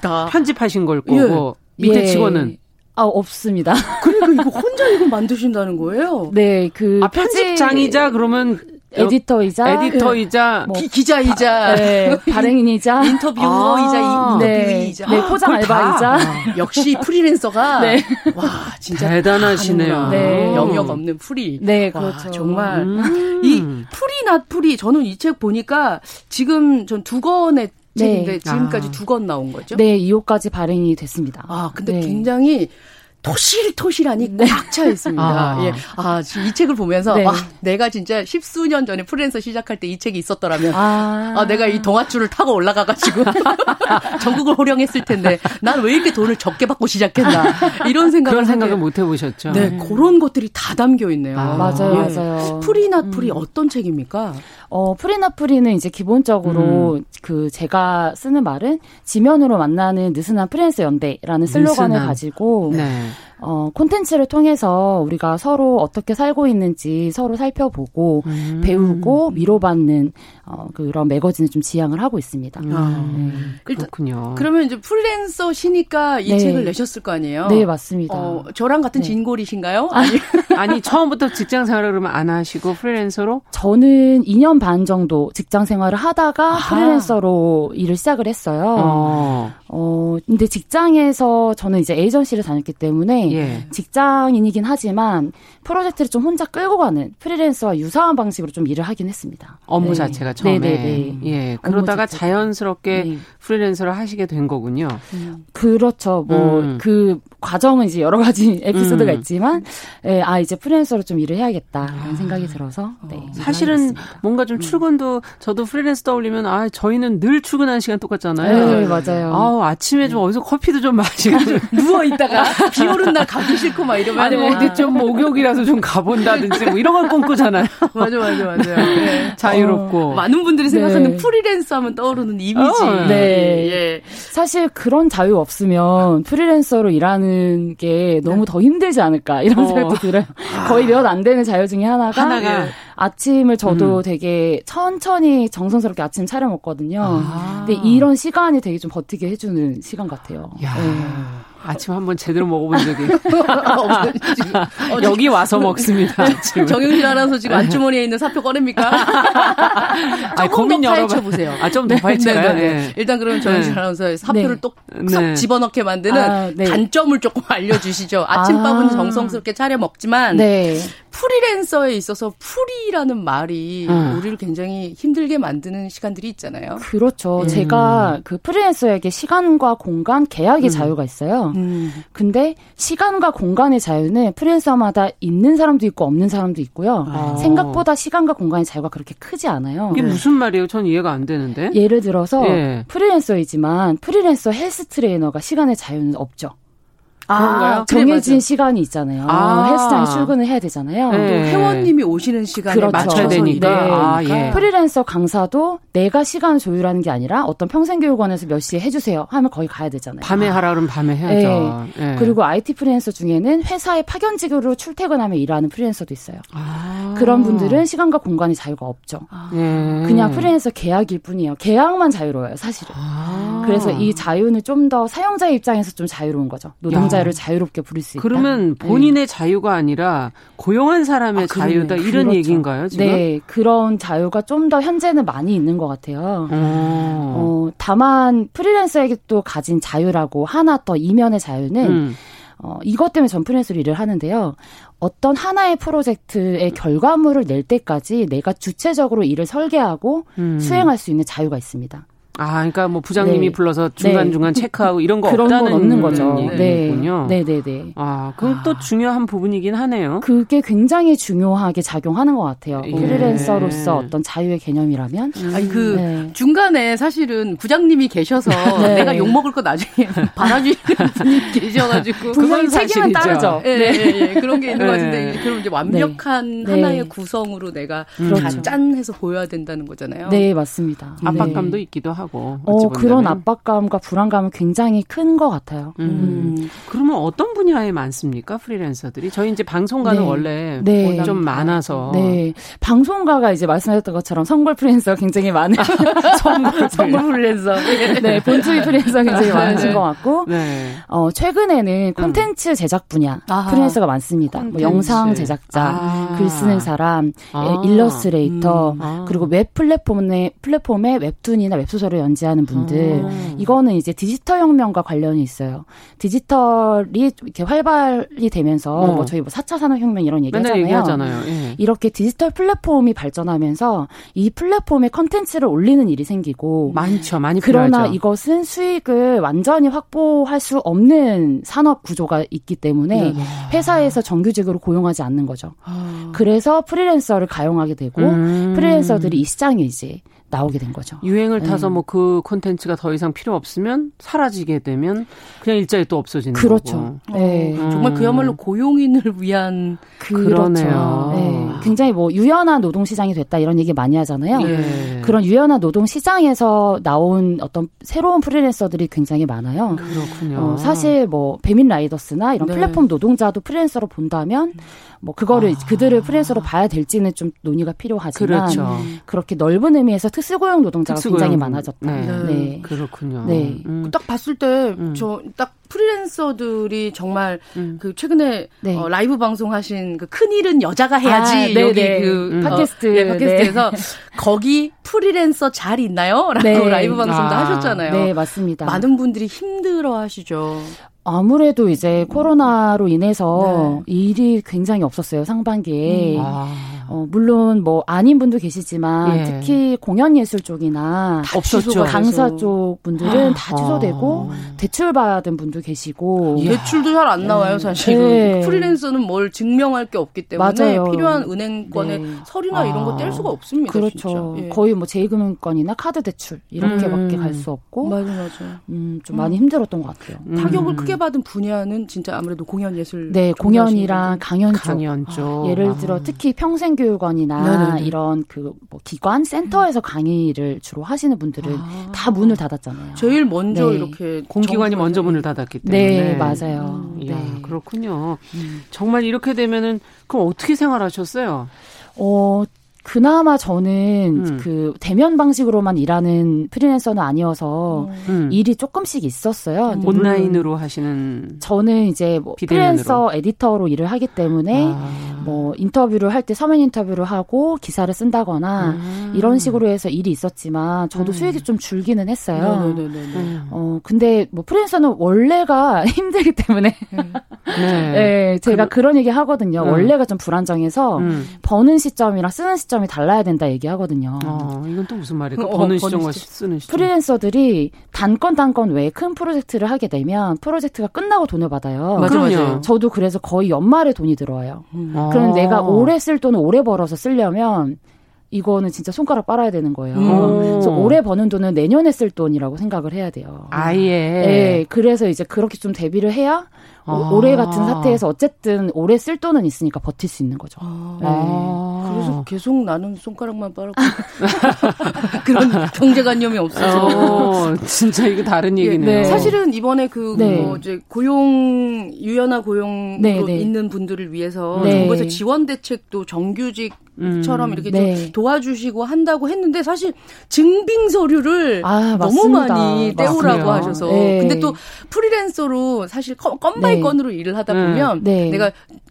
다 편집하신 걸 거고 예. 밑에 예. 직원은 없습니다. 그러니까 이거 혼자 이거 만드신다는 거예요? 네, 편집장이자 그러면 에디터이자 뭐, 기자이자 네, 발행인이자 인터뷰어이자 인터뷰이자 네, 포장 알바이자 역시 프리랜서가 네. 와 진짜 대단하시네요. 네. 영역 없는 프리. 네, 그렇죠. 와, 정말 이 Free Not Free 저는 이 책 보니까 지금 전 두 권의 책인데 네. 지금까지 두 권 나온 거죠? 네, 2호까지 발행이 됐습니다. 근데 네. 굉장히 토실토실하니 네. 꽉 차 있습니다. 예. 이 책을 보면서 네. 내가 진짜 10수년 전에 프리랜서 시작할 때 이 책이 있었더라면 내가 이 동아줄을 타고 올라가가지고 전국을 호령했을 텐데 난 왜 이렇게 돈을 적게 받고 시작했나 이런 생각을 못 해보셨죠? 네, 그런 것들이 다 담겨 있네요. 맞아요, 예. 맞아요. Free Not Free 어떤 책입니까? Free Not Free는 이제 기본적으로 그 제가 쓰는 말은 지면으로 만나는 느슨한 프리랜서 연대라는 슬로건을 가지고. 네. 콘텐츠를 통해서 우리가 서로 어떻게 살고 있는지 서로 살펴보고 배우고 위로받는 그런 매거진을 좀 지향을 하고 있습니다. 그렇군요. 그러면 이제 프리랜서시니까 이 네. 책을 내셨을 거 아니에요? 네, 맞습니다. 저랑 같은 네. 진골이신가요? 아니 처음부터 직장 생활을 그러면 안 하시고 프리랜서로? 저는 2년 반 정도 직장 생활을 하다가 프리랜서로 일을 시작을 했어요. 근데 직장에서 저는 이제 에이전시를 다녔기 때문에 예. 직장인이긴 하지만 프로젝트를 좀 혼자 끌고 가는 프리랜서와 유사한 방식으로 좀 일을 하긴 했습니다. 업무 네. 자체가 처음에. 네네네. 예. 그러다가 자체가. 자연스럽게 네. 프리랜서를 하시게 된 거군요. 그렇죠. 뭐 그 과정은 이제 여러 가지 에피소드가 있지만 예, 아 이제 프리랜서로 좀 일을 해야겠다라는 생각이 들어서 네, 사실은 해봤습니다. 뭔가 좀 출근도 저도 프리랜서 떠올리면 아 저희는 늘 출근하는 시간 똑같잖아요. 네, 맞아요. 아 아침에 좀 어디서 커피도 좀 마시고 누워 있다가 비 오는 날 가기 싫고 막 이러면 아니 뭐 어디 좀 목욕이라서 좀 가본다든지 뭐 이런 걸 꿈꾸잖아요. 맞아. 네. 자유롭고 많은 분들이 생각하는 네. 프리랜서 하면 떠오르는 이미지. 네. 예. 사실 그런 자유 없으면 프리랜서로 일하는 게 너무 네. 더 힘들지 않을까 이런 생각도 들어요. 거의 몇 안 되는 자유 중에 하나가 아침을 저도 되게 천천히 정성스럽게 아침 차려 먹거든요. 근데 이런 시간이 되게 좀 버티게 해주는 시간 같아요. 아침 한번 제대로 먹어본 적이 여기 와서 먹습니다. 정용실 알아서 지금 안주머니에 있는 사표 꺼냅니까? 조금 더 파헤쳐보세요. 좀 더 파헤쳐요? 네. 일단 그러면 정용실 알아서 사표를 똑 네. 집어넣게 만드는 네. 단점을 조금 알려주시죠. 아침밥은 정성스럽게 차려 먹지만 네. 프리랜서에 있어서 프리라는 말이 우리를 굉장히 힘들게 만드는 시간들이 있잖아요. 그렇죠. 제가 그 프리랜서에게 시간과 공간, 계약의 자유가 있어요. 근데 시간과 공간의 자유는 프리랜서마다 있는 사람도 있고 없는 사람도 있고요. 생각보다 시간과 공간의 자유가 그렇게 크지 않아요. 이게 무슨 말이에요? 전 이해가 안 되는데. 예를 들어서 프리랜서이지만 프리랜서 헬스 트레이너가 시간의 자유는 없죠. 그런가요? 정해진 그래, 시간이 있잖아요. 헬스장에 출근을 해야 되잖아요. 네. 회원님이 오시는 시간에 그렇죠. 맞춰야 되니까. 네. 그러니까. 프리랜서 강사도 내가 시간 조율하는 게 아니라 어떤 평생교육원에서 몇 시에 해주세요 하면 거기 가야 되잖아요. 밤에 하라 그러면 밤에 해야죠. 네. 네. 그리고 IT 프리랜서 중에는 회사의 파견직으로 출퇴근하며 일하는 프리랜서도 있어요. 그런 분들은 시간과 공간의 자유가 없죠. 그냥 프리랜서 계약일 뿐이에요. 계약만 자유로워요 사실은. 그래서 이 자유는 좀 더 사용자의 입장에서 좀 자유로운 거죠. 노동자의 를 자유롭게 부릴 수 있다. 그러면 본인의 자유가 아니라 고용한 사람의 자유다 이런 그렇죠. 얘기인가요? 지금? 네. 그런 자유가 좀 더 현재는 많이 있는 것 같아요. 다만 프리랜서에게 또 가진 자유라고 하나 더 이면의 자유는 이것 때문에 전 프리랜서로 일을 하는데요. 어떤 하나의 프로젝트의 결과물을 낼 때까지 내가 주체적으로 일을 설계하고 수행할 수 있는 자유가 있습니다. 그러니까 뭐 부장님이 네. 불러서 중간중간 네. 체크하고 이런 거 그런 없다는 건 없는 거죠. 얘기군요. 네. 그건 또 중요한 부분이긴 하네요. 그게 굉장히 중요하게 작용하는 것 같아요. 예. 프리랜서로서 어떤 자유의 개념이라면. 아니 그 중간에 사실은 부장님이 계셔서 네. 내가 욕 먹을 거 나중에 받아주시는 분이 계셔가지고 그건 책임은 따르죠. 네. 그런 게 있는 것 같은데 그럼 이제 완벽한 하나의 구성으로 내가 다 짠해서 보여야 된다는 거잖아요. 네, 맞습니다. 압박감도 있기도 하고. 그런 압박감과 불안감은 굉장히 큰 것 같아요. 그러면 어떤 분야에 많습니까? 프리랜서들이? 저희 이제 방송가는 원래 좀 많아서. 네. 방송가가 이제 말씀하셨던 것처럼 선골 프리랜서가 굉장히 많아요. 선골 프리랜서. 네. 본투이 프리랜서가 굉장히 많으신 것 같고. 최근에는 콘텐츠 제작 분야 프리랜서가 많습니다. 뭐 영상 제작자, 글 쓰는 사람, 일러스트레이터, 그리고 웹 플랫폼에 웹툰이나 웹소설 연재하는 분들 이거는 이제 디지털 혁명과 관련이 있어요. 디지털이 이렇게 활발히 되면서 뭐 저희 뭐 4차 산업혁명 이런 얘기하잖아요. 예. 이렇게 디지털 플랫폼이 발전하면서 이 플랫폼에 컨텐츠를 올리는 일이 생기고 많죠. 많이 필요하죠. 그러나 이것은 수익을 완전히 확보할 수 없는 산업 구조가 있기 때문에 회사에서 정규직으로 고용하지 않는 거죠. 그래서 프리랜서를 가용하게 되고 프리랜서들이 이 시장에 이제 나오게 된 거죠. 유행을 타서 뭐 그 콘텐츠가 더 이상 필요 없으면 사라지게 되면 그냥 일자리 또 없어지는 그렇죠. 거고. 네. 정말 그야말로 고용인을 위한 그러네요. 네. 굉장히 뭐 유연한 노동 시장이 됐다 이런 얘기 많이 하잖아요. 예. 그런 유연한 노동 시장에서 나온 어떤 새로운 프리랜서들이 굉장히 많아요. 그렇군요. 사실 뭐 배민 라이더스나 이런 플랫폼 노동자도 프리랜서로 본다면 뭐 그거를 그들을 프리랜서로 봐야 될지는 좀 논의가 필요하지만 그렇죠. 그렇게 넓은 의미에서 특수고용 노동자가 굉장히 많아졌다. 네. 그렇군요. 네. 딱 봤을 때 저 딱 프리랜서들이 정말 그 최근에 라이브 방송하신 그 큰일은 여자가 해야지 여기 그 팟캐스트 팟캐스트에서 거기 프리랜서 잘 있나요? 라고 라이브 방송도 하셨잖아요. 네, 맞습니다. 많은 분들이 힘들어하시죠. 아무래도 이제 코로나로 인해서 네. 일이 굉장히 없었어요, 상반기에. 물론 뭐 아닌 분도 계시지만 예. 특히 공연예술 쪽이나 없었죠. 강사 쪽 분들은 다 취소되고 대출받은 분도 계시고. 대출도 잘 안 나와요, 사실. 네. 프리랜서는 뭘 증명할 게 없기 때문에 맞아요. 필요한 은행권의 네. 서류나 이런 거 뗄 수가 없습니다. 그렇죠. 예. 거의 뭐 제2금융권이나 카드 대출 이렇게밖에 갈 수 없고. 맞아. 좀 많이 힘들었던 것 같아요. 타격을 크게 받은 분야는 진짜 아무래도 공연예술. 네, 공연이랑 강연 쪽. 예를 들어 특히 평생교육원이나 이런 그 뭐 기관 센터에서 강의를 주로 하시는 분들은 다 문을 닫았잖아요. 제일 먼저 네. 이렇게 공기관이 먼저 문을 닫았기 때문에. 네, 맞아요. 이야, 네. 그렇군요. 정말 이렇게 되면은 그럼 어떻게 생활하셨어요? 그나마 저는 그 대면 방식으로만 일하는 프리랜서는 아니어서 일이 조금씩 있었어요. 온라인으로 하시는? 저는 이제 뭐 프리랜서 에디터로 일을 하기 때문에 뭐 인터뷰를 할 때 서면 인터뷰를 하고 기사를 쓴다거나 이런 식으로 해서 일이 있었지만 저도 수익이 좀 줄기는 했어요. 근데 뭐 프리랜서는 원래가 힘들기 때문에 네, 제가 그런 얘기 하거든요. 원래가 좀 불안정해서 버는 시점이랑 쓰는 시점 점이 달라야 된다 얘기하거든요. 이건 또 무슨 말일까? 버는 시점과 쓰는 시점. 프리랜서들이 단건 외에 큰 프로젝트를 하게 되면 프로젝트가 끝나고 돈을 받아요. 맞아요. 저도 그래서 거의 연말에 돈이 들어와요. 그럼 내가 오래 쓸 돈을 오래 벌어서 쓰려면 이거는 진짜 손가락 빨아야 되는 거예요. 그래서 올해 버는 돈은 내년에 쓸 돈이라고 생각을 해야 돼요. 아예. 네, 그래서 이제 그렇게 좀 대비를 해야 올해 같은 사태에서 어쨌든 올해 쓸 돈은 있으니까 버틸 수 있는 거죠. 네. 그래서 계속 나는 손가락만 빨고 그런 경제관념이 없어서 진짜 이거 다른 얘기네요. 네. 사실은 이번에 그 뭐 이제 고용 유연화 고용으로 있는 분들을 위해서 정부에서 지원 대책도 정규직 처럼 이렇게 좀 도와주시고 한다고 했는데 사실 증빙 서류를 너무 많이 떼오라고 하셔서 근데 또 프리랜서로 사실 건바이건으로 일을 하다 보면 내가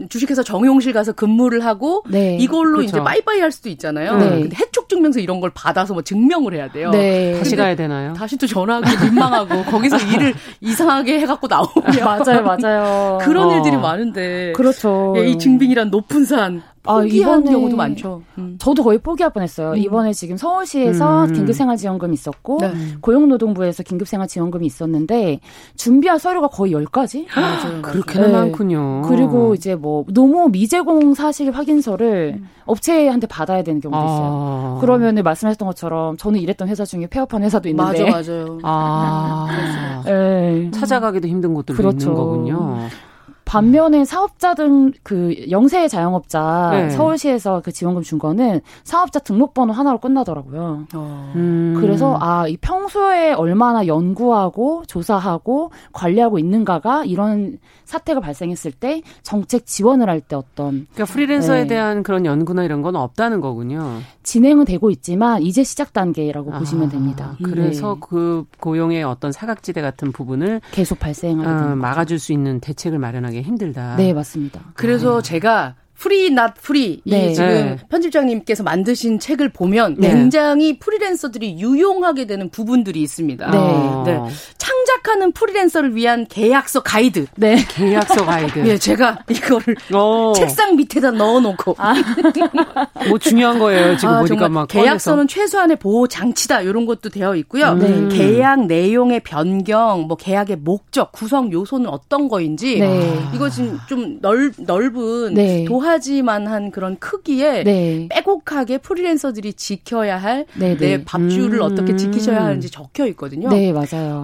주식회사 정용실 가서 근무를 하고 이걸로 그렇죠. 이제 빠이빠이 할 수도 있잖아요. 근데 해촉증명서 이런 걸 받아서 뭐 증명을 해야 돼요. 다시 가야 되나요? 다시 또 전화하기 민망하고 거기서 일을 이상하게 해갖고 나오면 맞아요. 그런 일들이 많은데 그렇죠. 이 증빙이란 높은 산 포기하는 경우도 많죠. 저도 거의 포기할 뻔했어요. 이번에 지금 서울시에서 긴급생활지원금이 있었고 고용노동부에서 긴급생활지원금이 있었는데 준비한 서류가 거의 10가지? 그렇게나 많군요. 그리고 이제 뭐 노무 미제공 사실 확인서를 업체한테 받아야 되는 경우도 있어요. 그러면 말씀하셨던 것처럼 저는 일했던 회사 중에 폐업한 회사도 있는데 맞아요. 찾아가기도 힘든 곳들도 있는 거군요. 반면에 사업자 등 그 영세 자영업자 서울시에서 그 지원금 준 거는 사업자 등록번호 하나로 끝나더라고요. 그래서 이 평소에 얼마나 연구하고 조사하고 관리하고 있는가가 이런 사태가 발생했을 때 정책 지원을 할 때 어떤. 그러니까 프리랜서에 대한 그런 연구나 이런 건 없다는 거군요. 진행은 되고 있지만 이제 시작 단계라고 보시면 됩니다. 그래서 그 고용의 어떤 사각지대 같은 부분을 계속 발생하게 되는 막아줄 수 있는 대책을 마련하게 힘들다. 네, 맞습니다. 그래서 제가 Free Not Free 이 지금 편집장님께서 만드신 책을 보면 굉장히 프리랜서들이 유용하게 되는 부분들이 있습니다. 창작하는 프리랜서를 위한 계약서 가이드. 계약서 가이드. 제가 이거를 책상 밑에다 넣어놓고. 뭐 중요한 거예요. 지금 보니까 막 계약서는 최소한의 보호 장치다. 이런 것도 되어 있고요. 계약 내용의 변경, 뭐 계약의 목적, 구성 요소는 어떤 거인지. 이거 지금 좀 넓은 도하. 하지만한 그런 크기에 빼곡하게 프리랜서들이 지켜야 할 내 밥줄을 어떻게 지키셔야 하는지 적혀 있거든요. 네, 맞아요.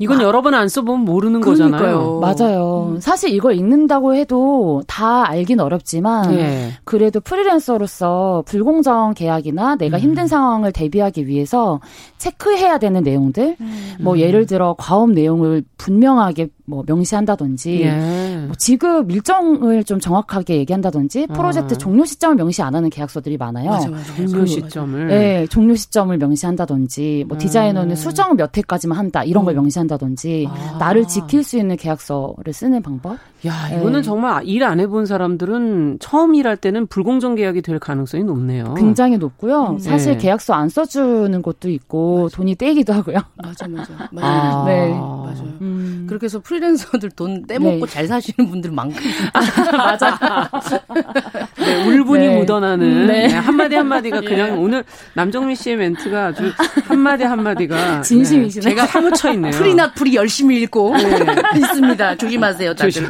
이건 여러 번 안 써보면 모르는 거잖아요. 맞아요. 사실 이걸 읽는다고 해도 다 알긴 어렵지만 그래도 프리랜서로서 불공정 계약이나 내가 힘든 상황을 대비하기 위해서 체크해야 되는 내용들 뭐 예를 들어 과업 내용을 분명하게 뭐 명시한다든지 뭐 지급 일정을 좀 정확하게 얘기한다든지 프로젝트 종료 시점을 명시 안 하는 계약서들이 많아요. 맞아. 종료 시점을. 네, 종료 시점을 명시한다든지 뭐 디자이너는 수정 몇 회까지만 한다 이런 걸 명시한다든지 나를 지킬 수 있는 계약서를 쓰는 방법. 이거는 정말 일 안 해본 사람들은 처음 일할 때는 불공정 계약이 될 가능성이 높네요. 굉장히 높고요. 사실 계약서 안 써주는 것도 있고 돈이 떼기도 하고요. 맞아요. 그렇게 해서 프리 프리랜서들 돈 떼먹고 네. 잘 사시는 분들 많거든요. 아, 맞아. 네, 울분이 네. 묻어나는 네. 네, 한마디 한마디가 그냥 예. 오늘 남정미 씨의 멘트가 아주 한마디 한마디가 진심이시네. 네, 제가 사무쳐 있네요. 프리나 프리 열심히 읽고 네. 있습니다. 조심하세요. 다들. 조심.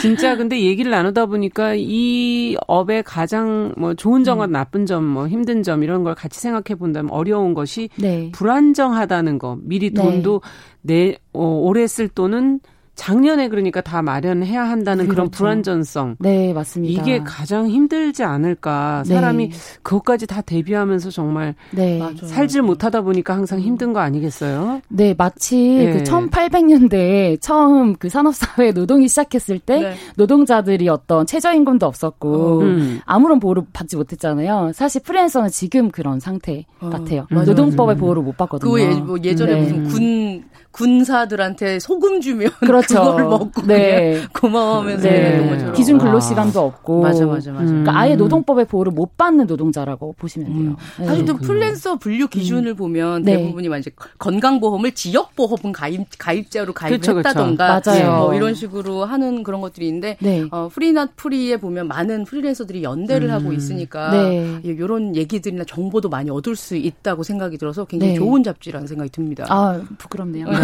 진짜 근데 얘기를 나누다 보니까 이 업의 가장 뭐 좋은 점과 나쁜 점, 뭐 힘든 점 이런 걸 같이 생각해 본다면 어려운 것이 네. 불안정하다는 거. 미리 돈도 네. 올해 쓸 돈은 작년에 그러니까 다 마련해야 한다는 그렇죠. 그런 불안전성. 네, 맞습니다. 이게 가장 힘들지 않을까. 사람이 네. 그것까지 다 대비하면서 정말 네. 살질 못하다 보니까 항상 힘든 거 아니겠어요? 네, 마치 네. 그 1800년대에 처음 그 산업사회 노동이 시작했을 때 네. 노동자들이 어떤 최저임금도 없었고 아무런 보호를 받지 못했잖아요. 사실 프리랜서는 지금 그런 상태 같아요. 노동법의 보호를 못 받거든요. 그 뭐 예전에 네. 무슨 군사들한테 소금 주면 그걸 먹고 네. 고마워하면서 네. 기준 근로시간도 없고 맞아. 그러니까 아예 노동법의 보호를 못 받는 노동자라고 보시면 돼요. 사실 또 프리랜서 분류 기준을 보면 대부분이 이제 건강보험을 지역보험은 가입자로 가입했다던가 뭐 이런 식으로 하는 그런 것들이 있는데 네. 프리낫프리에 보면 많은 프리랜서들이 연대를 하고 있으니까 네. 이런 얘기들이나 정보도 많이 얻을 수 있다고 생각이 들어서 굉장히 네. 좋은 잡지라는 생각이 듭니다. 아, 부끄럽네요. 네.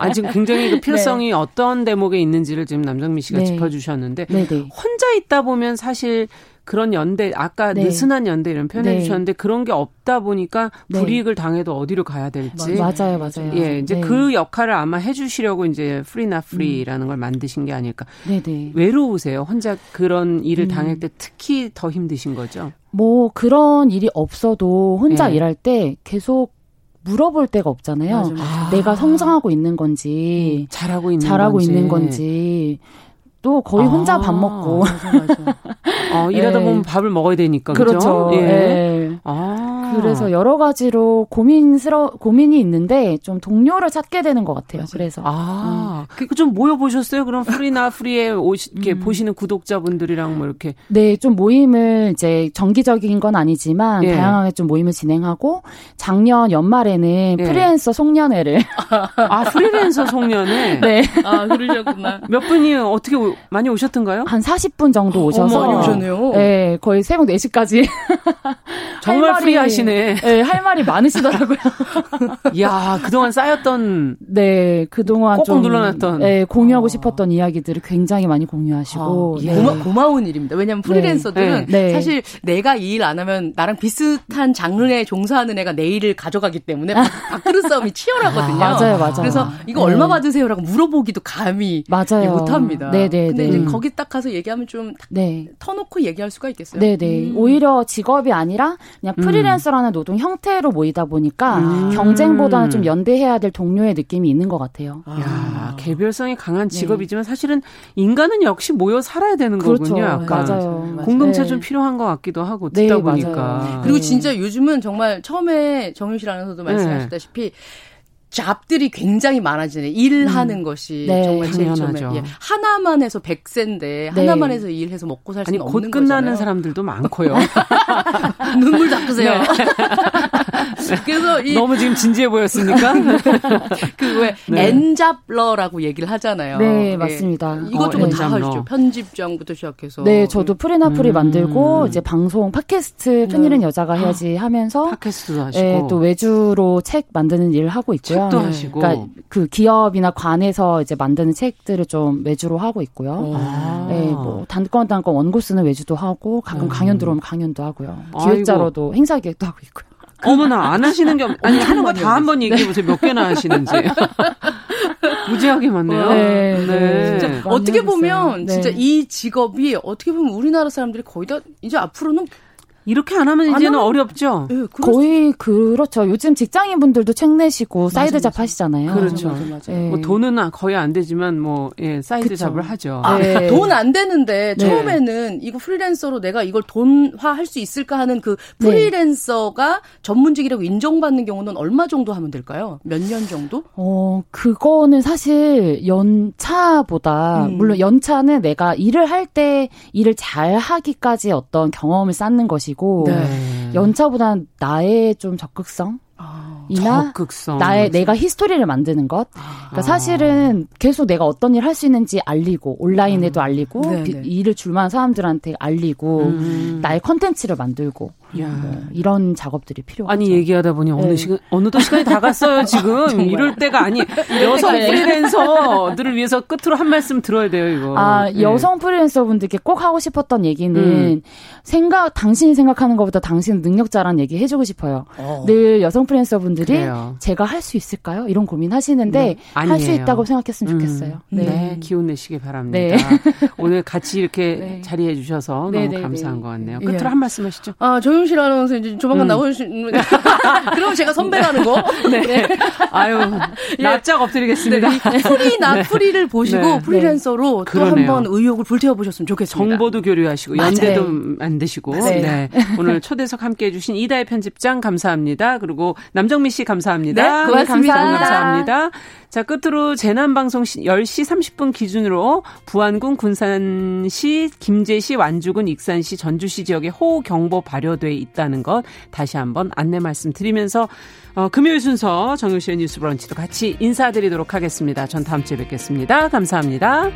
아, 지금 굉장히 그 필요성이 네. 어떤 대목에 있는지를 지금 남정미 씨가 네. 짚어주셨는데 네네. 혼자 있다 보면 사실 그런 연대 아까 네. 느슨한 연대 이런 표현해 네. 주셨는데 그런 게 없다 보니까 네. 불이익을 당해도 어디로 가야 될지 맞아요. 예, 이제 네. 그 역할을 아마 해주시려고 이제 Free Not Free라는 걸 만드신 게 아닐까. 네네. 외로우세요? 혼자 그런 일을 당할 때 특히 더 힘드신 거죠? 뭐 그런 일이 없어도 혼자 네. 일할 때 계속 물어볼 데가 없잖아요. 맞아. 내가 성장하고 있는 건지 잘하고 있는 건지 또 거의 혼자 밥 먹고 맞아. 일하다 보면 밥을 먹어야 되니까 그렇죠. 예. 네. 아. 그래서 여러 가지로 고민이 있는데 좀 동료를 찾게 되는 것 같아요. 맞아. 그래서 그 좀 모여 보셨어요? 그럼 프리나 프리에 이렇게 보시는 구독자분들이랑 뭐 이렇게 네, 좀 모임을 이제 정기적인 건 아니지만 예. 다양하게 좀 모임을 진행하고 작년 연말에는 예. 프리랜서 송년회를 프리랜서 송년회 네, 아 그러셨구나. 몇 분이 어떻게 많이 오셨던가요? 한 40분 정도 오셔서 많이 오셨네요. 네, 거의 새벽 4시까지. 정말 프리하시네. 네, 할 말이 많으시더라고요. 이야, 그동안 쌓였던 네, 그동안 좀 꽁꽁 눌러놨던 네, 공유하고 싶었던 이야기들을 굉장히 많이 공유하시고 네. 고마운 일입니다. 왜냐하면 프리랜서들은 네. 사실 내가 이 일 안 하면 나랑 비슷한 장르에 종사하는 애가 내 일을 가져가기 때문에 밥그릇 싸움이 치열하거든요. 맞아요. 그래서 이거 얼마 받으세요라고 물어보기도 감히 못합니다. 네. 근데 이제 거기 딱 가서 얘기하면 좀 네. 터놓고 얘기할 수가 있겠어요. 네네. 오히려 직업이 아니라 그냥 프리랜서라는 노동 형태로 모이다 보니까 경쟁보다는 좀 연대해야 될 동료의 느낌이 있는 것 같아요. 야, 개별성이 강한 직업이지만 네. 사실은 인간은 역시 모여 살아야 되는 그렇죠. 거군요. 약간. 맞아요. 공동체 네. 좀 필요한 것 같기도 하고 듣다 네, 보니까. 맞아요. 그리고 진짜 요즘은 정말 처음에 정윤실 아나운서도 말씀하셨다시피. 네. 잡들이 굉장히 많아지네요. 일하는 것이 네, 정말 제일 처음에 하나만 해서 백세인데 하나만 해서 일해서 먹고 살 수는 없는 거잖아요. 곧 끝나는 사람들도 많고요. 눈물 닦으세요. 네. 그래서 너무 지금 진지해 보였습니까? 그 왜 엔잡러라고 얘기를 하잖아요. 네, 맞습니다. 이것저것 다 하시죠. 편집장부터 시작해서. 네, 저도 프리나프리 만들고 이제 방송 팟캐스트 큰일은 여자가 해야지 하면서 팟캐스트도 하시고 네, 또 외주로 책 만드는 일을 하고 있고요. 또 하시고. 그러니까 그 기업이나 관에서 이제 만드는 책들을 좀 외주로 하고 있고요. 네, 뭐 단건 원고 쓰는 외주도 하고 가끔 강연 들어오면 강연도 하고요. 기획자로도 행사 기획도 하고 있고요. 어머나, 안 하시는 게 아니 하는 거 다 한번 얘기해 보세요. 몇 개나 하시는지. 무지하게 많네요. 네. 진짜 어떻게 보면 진짜 이 직업이 어떻게 보면 우리나라 사람들이 거의 다 이제 앞으로는 이렇게 안 하면 이제는 어렵죠? 네, 거의 그렇죠. 요즘 직장인분들도 책 내시고 사이드 잡 하시잖아요. 그렇죠. 맞아. 뭐 돈은 거의 안 되지만 뭐 사이드 그쵸. 잡을 하죠. 네. 돈 안 되는데 처음에는 이거 프리랜서로 내가 이걸 돈화할 수 있을까 하는 그 프리랜서가 전문직이라고 인정받는 경우는 얼마 정도 하면 될까요? 몇 년 정도? 그거는 사실 연차보다 물론 연차는 내가 일을 할 때 일을 잘 하기까지 어떤 경험을 쌓는 것이 연차보다는 나의 좀 적극성 이나 나의 내가 히스토리를 만드는 것. 그러니까 사실은 계속 내가 어떤 일 할 수 있는지 알리고 온라인에도 알리고 일을 줄만한 사람들한테 알리고 나의 컨텐츠를 만들고 뭐 이런 작업들이 필요하죠. 아니 얘기하다 보니 어느 시간 어느덧 시간이 다 갔어요 지금. 이럴 때가 아니 여성 프리랜서들을 위해서 끝으로 한 말씀 들어야 돼요 이거. 아 여성 프리랜서분들께 꼭 하고 싶었던 얘기는 당신이 생각하는 것보다 당신은 능력자라는 얘기 해주고 싶어요. 늘 여성 프리랜서분들이 그래요. 제가 할 수 있을까요? 이런 고민하시는데 할 수 있다고 생각했으면 좋겠어요. 네, 기운 내시기 바랍니다. 네. 오늘 같이 이렇게 자리해 주셔서 너무 감사한 것 같네요. 끝으로 한 말씀 하시죠. 아 정용실 아나운서 이제 조만간 나오시는 그럼 제가 선배라는 거. 네. 아유 납작 엎드리겠습니다. 네. 프리 나 프리를 보시고 프리랜서로 또 한번 의욕을 불태워 보셨으면 좋겠습니다. 정보도 교류하시고 연대도 만드시고. 네. 오늘 초대석 함께해 주신 이다혜 편집장 감사합니다. 그리고 남정미 씨 감사합니다. 네, 고맙습니다. 감사합니다. 자, 끝으로 재난방송 10시 30분 기준으로 부안군, 군산시, 김제시, 완주군, 익산시, 전주시 지역에 호우경보 발효돼 있다는 것 다시 한번 안내 말씀드리면서 금요일 순서 정용실의 뉴스 브런치도 같이 인사드리도록 하겠습니다. 전 다음 주에 뵙겠습니다. 감사합니다.